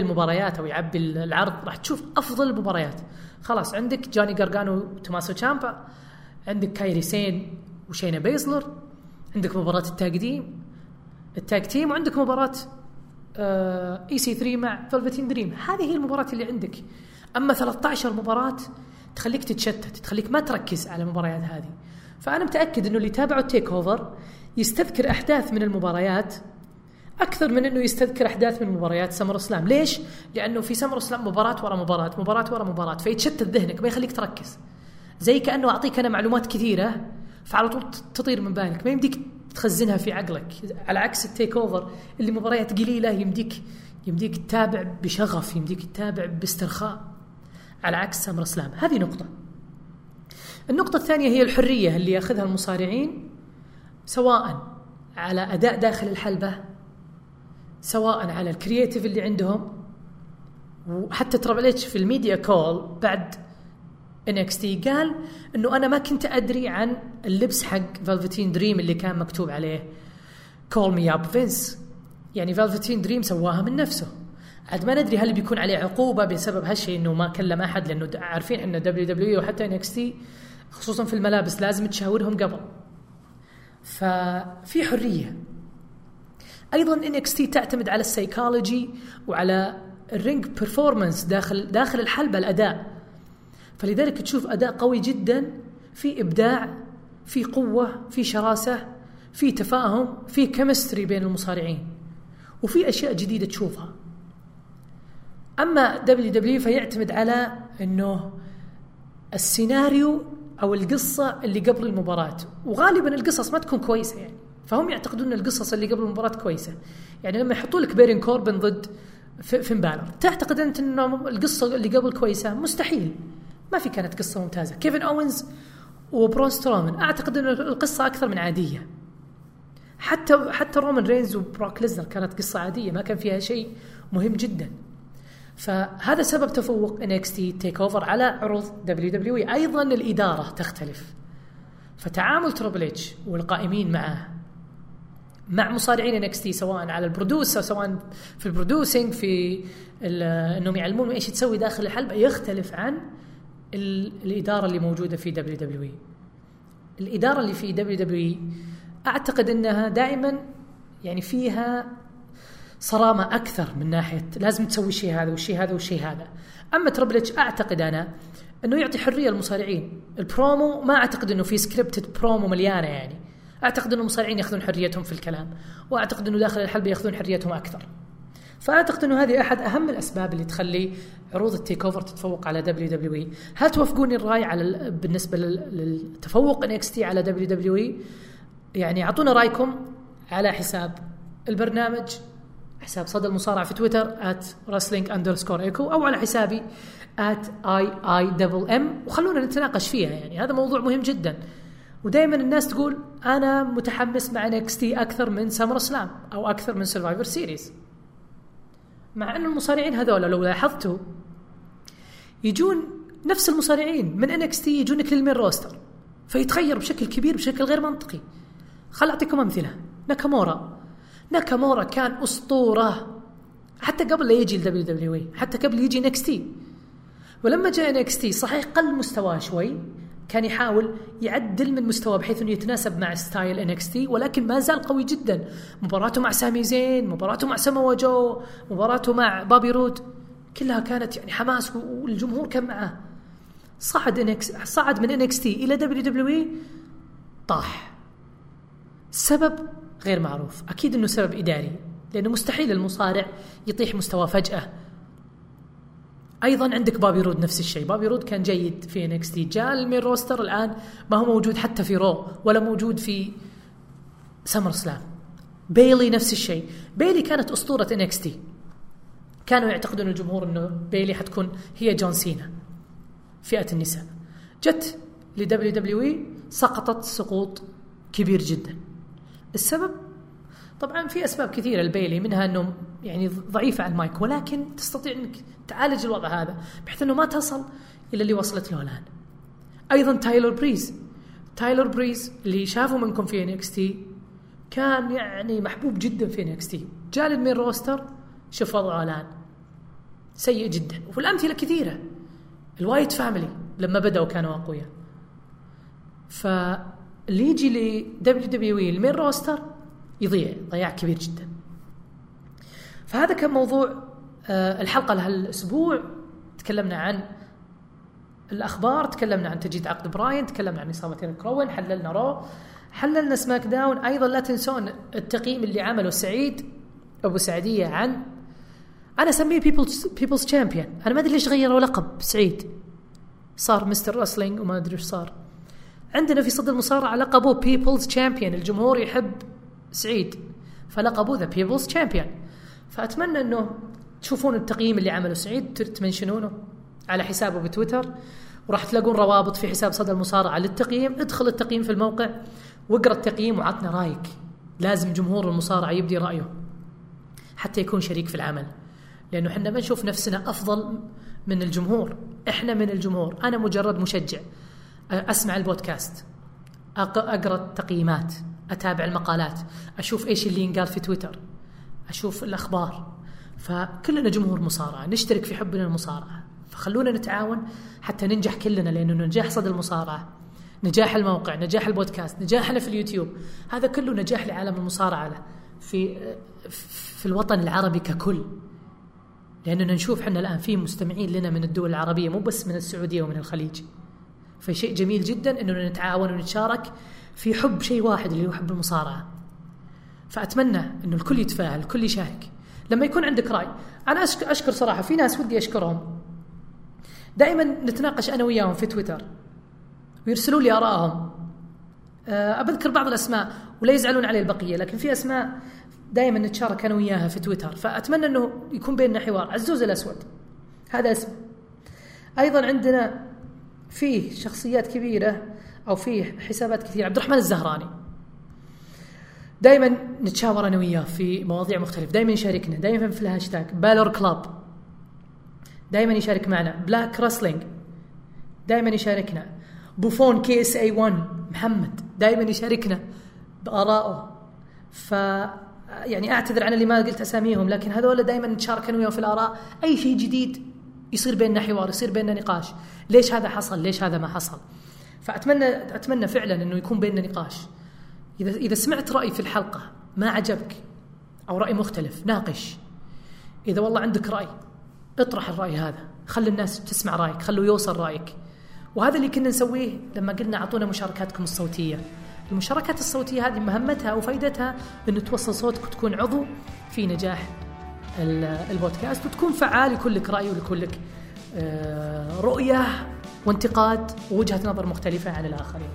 المباريات أو يعبي العرض، راح تشوف أفضل المباريات. خلاص عندك جوني غارغانو وتوماسو تشامبا، عندك كايري سين وشينا بيزلر، عندك مباراة التاج تيم، وعندك مباراة EC3 مع فلفتين دريم. هذه هي المباراة اللي عندك. أما 13 مباراة تخليك تتشتت، تخليك ما تركز على المباريات هذه. فأنا متأكد أنه اللي تابعوا التيك أوفر يستذكر أحداث من المباريات أكثر من أنه يستذكر أحداث من مباريات سمر سلام. ليش؟ لأنه في سمر سلام مباراة ورا مباراة، فيتشتت ذهنك ما يخليك تركز، زي كأنه أعطيك أنا معلومات كثيرة فعلى طول تطير من بالك، ما يمديك تخزنها في عقلك، على عكس التيك أوفر اللي مباريات قليلة يمديك تتابع بشغف، يمديك تتابع باسترخاء، على عكس سمر سلام. هذه نقطة. النقطة الثانية هي الحرية اللي يأخذها المصارعين، سواء على أداء داخل الحلبة، سواء على الكرياتيف اللي عندهم. وحتى ترابل اتش في الميديا كول بعد NXT قال أنه أنا ما كنت أدري عن اللبس حق فالفتين دريم اللي كان مكتوب عليه Call me up Vince، يعني فالفتين دريم سواها من نفسه، عد ما ندري هل بيكون عليه عقوبة بسبب هالشيء أنه ما كلم أحد، لأنه عارفين أن WWE وحتى NXT خصوصا في الملابس لازم تشاورهم قبل، ففي حرية. أيضا NXT تعتمد على السيكولوجي وعلى الرينج بيرفورمانس داخل الحلبة، الأداء، فلذلك تشوف أداء قوي جدا، في إبداع، في قوة، في شراسة، في تفاهم، في كيمستري بين المصارعين، وفي أشياء جديدة تشوفها. أما WWE فيعتمد على أنه السيناريو أو القصة اللي قبل المباراة، وغالبا القصص ما تكون كويسة، يعني فهم يعتقدون أن القصص اللي قبل المباراة كويسة. يعني لما يحطوا لك بيرين كوربن ضد فين بالور، تعتقد أنت أنه القصة اللي قبل كويسة؟ مستحيل، ما في كانت قصة ممتازة. كيفن أوينز وبرون سترومان أعتقد أن القصة أكثر من عادية، حتى رومان رينز وبروك ليزنر كانت قصة عادية، ما كان فيها شيء مهم جدا. فهذا سبب تفوق NXT TakeOver على عروض WWE. أيضا الإدارة تختلف، فتعامل تريبل اتش والقائمين معه مع مصارعين NXT، سواء على البرودوس أو سواء في البرودوسينج، في أنهم يعلمون إيش تسوي داخل الحلبة، يختلف عن الإدارة اللي موجودة في WWE. الإدارة اللي في WWE أعتقد أنها دائما يعني فيها صرامة أكثر، من ناحية لازم تسوي شيء هذا وشيء هذا وشيء هذا. أما تريبل اتش أعتقد أنا أنه يعطي حرية للمصارعين. البرومو ما أعتقد أنه في سكريبتد برومو مليانة، يعني أعتقد أنه المصارعين يأخذون حريتهم في الكلام، وأعتقد أنه داخل الحلبة يأخذون حريتهم أكثر. فأعتقد أنه هذه أحد أهم الأسباب اللي تخلي عروض التيك أوفر تتفوق على WWE. هل توافقوني الرأي على بالنسبة للتفوق NXT على WWE؟ يعني أعطونا رأيكم على حساب البرنامج، حساب صدى المصارعة في تويتر @wrestling_echo أو على حسابي @iim، وخلونا نتناقش فيها. يعني هذا موضوع مهم جدا، ودائما الناس تقول أنا متحمس مع NXT أكثر من سامر سلام أو أكثر من سيرفايفر سيريز، مع أن المصارعين هذول لو لاحظتوا يجون نفس المصارعين من NXT يجونك للمين روستر، فيتغير بشكل كبير بشكل غير منطقي. خل أعطيكم أمثلة. ناكامورا كان أسطورة حتى قبل لا يجي ال WWE، حتى قبل يجي NXT، ولما جاء NXT صحيح قل مستواه شوي، كان يحاول يعدل من مستواه بحيث أنه يتناسب مع ستايل NXT، ولكن ما زال قوي جدا. مباراته مع سامي زين، مباراته مع سامو جو، مباراته مع بابي رود، كلها كانت يعني حماس والجمهور كان معه. صعد من NXT إلى WWE طاح، السبب غير معروف، أكيد أنه سبب إداري، لأنه مستحيل المصارع يطيح مستوى فجأة. أيضا عندك بابي رود نفس الشيء، بابي رود كان جيد في NXT، جاء المين روستر الآن ما هو موجود حتى في رو ولا موجود في سمر سلام. بيلي نفس الشيء، بيلي كانت أسطورة NXT، كانوا يعتقدون الجمهور أنه بيلي حتكون هي جون سينا فئة النساء، جت ل WWE سقطت سقوط كبير جدا. السبب طبعا في أسباب كثيرة البيلي، منها أنه يعني ضعيفة على المايك، ولكن تستطيع أنك تعالج الوضع هذا بحيث أنه ما تصل إلى اللي وصلت له الآن. أيضا تايلر بريز اللي شافوا منكم في NXT كان يعني محبوب جدا في NXT، جاء للمين روستر شوف وضعه الآن سيء جدا. والأمثلة كثيرة، الوايت فاميلي لما بدأوا كانوا أقوياء، فاللي يجي ل WWE المين روستر يضيع ضياع كبير جدا. فهذا كان موضوع الحلقة لهالأسبوع. تكلمنا عن الأخبار، تكلمنا عن تجديد عقد براين، تكلمنا عن إصابة إيريك روين، حللنا رو، حللنا سماك داون. أيضا لا تنسون التقييم اللي عمله سعيد أبو سعدية عن، أنا سميه People's Champion، أنا ما أدري ليش غيروا لقب سعيد، صار مستر رسلينج وما أدري إيش صار. عندنا في صدى المصارعة لقبه People's Champion، الجمهور يحب سعيد فلقبوه The People's Champion. فأتمنى أنه تشوفون التقييم اللي عمله سعيد، تمنشنونه على حسابه بتويتر، وراح تلاقون روابط في حساب صدى المصارعة للتقييم. ادخل التقييم في الموقع واقرأ التقييم وعطنا رأيك، لازم جمهور المصارعة يبدي رأيه حتى يكون شريك في العمل، لأنه إحنا بنشوف نفسنا أفضل من الجمهور، إحنا من الجمهور، أنا مجرد مشجع أسمع البودكاست، أقرأ التقييمات، أتابع المقالات، أشوف إيش اللي ينقال في تويتر، أشوف الأخبار. فكلنا جمهور مصارعة، نشترك في حبنا المصارعة، فخلونا نتعاون حتى ننجح كلنا، لأنه نجاح صدى المصارعة، نجاح الموقع، نجاح البودكاست، نجاحنا في اليوتيوب، هذا كله نجاح لعالم المصارعة في الوطن العربي ككل، لأننا نشوف حنا الآن في مستمعين لنا من الدول العربية، مو بس من السعودية ومن الخليج. فشيء جميل جدا أننا نتعاون ونتشارك في حب شيء واحد اللي هو حب المصارعة. فأتمنى أنه الكل يتفاعل، الكل يشارك. لما يكون عندك رأي، أنا أشكر صراحة في ناس ودي أشكرهم، دائما نتناقش أنا وياهم في تويتر ويرسلوا لي آرائهم، أذكر بعض الأسماء ولا يزعلون علي البقية، لكن في أسماء دائما نتشارك أنا وياها في تويتر، فأتمنى أنه يكون بيننا حوار. عزوز الأسود هذا اسم. أيضا عندنا فيه شخصيات كبيرة أو فيه حسابات كثيرة. عبد الرحمن الزهراني دائما نتشاور أنا وياه في مواضيع مختلفة، دائما يشاركنا، دائما في الهاشتاج بالور كلاب دائما يشارك معنا، بلاك رسلينج دائما يشاركنا، بوفون KSA1 محمد دائما يشاركنا بآرائه. يعني أعتذر عن اللي ما قلت أساميهم، لكن هذول دائما نتشارك وياهم في الآراء. أي شيء جديد يصير بيننا حوار، يصير بيننا نقاش، ليش هذا حصل، ليش هذا ما حصل. فأتمنى فعلا أنه يكون بيننا نقاش. إذا سمعت رأي في الحلقة ما عجبك أو رأي مختلف، ناقش. إذا والله عندك رأي اطرح الرأي هذا، خلي الناس تسمع رأيك، خلوا يوصل رأيك. وهذا اللي كنا نسويه لما قلنا أعطونا مشاركاتكم الصوتية. المشاركات الصوتية هذه مهمتها وفائدتها أن توصل صوتك وتكون عضو في نجاح البودكاست، وتكون فعال، يكون لك رأي ولك رؤية وانتقاد ووجهة نظر مختلفة عن الآخرين.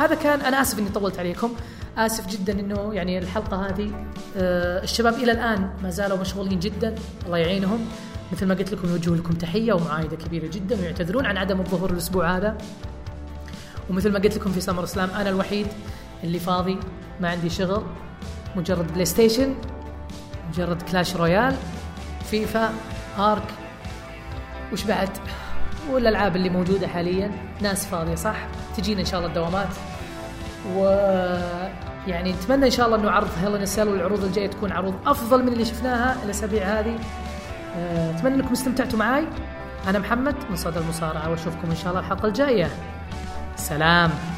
هذا كان، أنا آسف إني طولت عليكم، آسف جدا إنه يعني الحلقة هذه الشباب إلى الآن ما زالوا مشغولين جدا، الله يعينهم. مثل ما قلت لكم نوجه لكم تحية ومعايدة كبيرة جدا، ويعتذرون عن عدم الظهور الأسبوع هذا. ومثل ما قلت لكم في سمر اسلام أنا الوحيد اللي فاضي، ما عندي شغل، مجرد بلاي ستيشن، مجرد كلاش رويال، فيفا، آرك، وش بعد، والألعاب اللي موجودة حاليا. ناس فاضية صح، تجينا إن شاء الله الدوامات، ويعني نتمنى إن شاء الله إنه عرض هيلين سيل والعروض الجاية تكون عروض أفضل من اللي شفناها الأسابيع هذه. أتمنى أنكم استمتعتوا معي. أنا محمد من صدى المصارعة، وأشوفكم إن شاء الله الحلقة الجاية. سلام.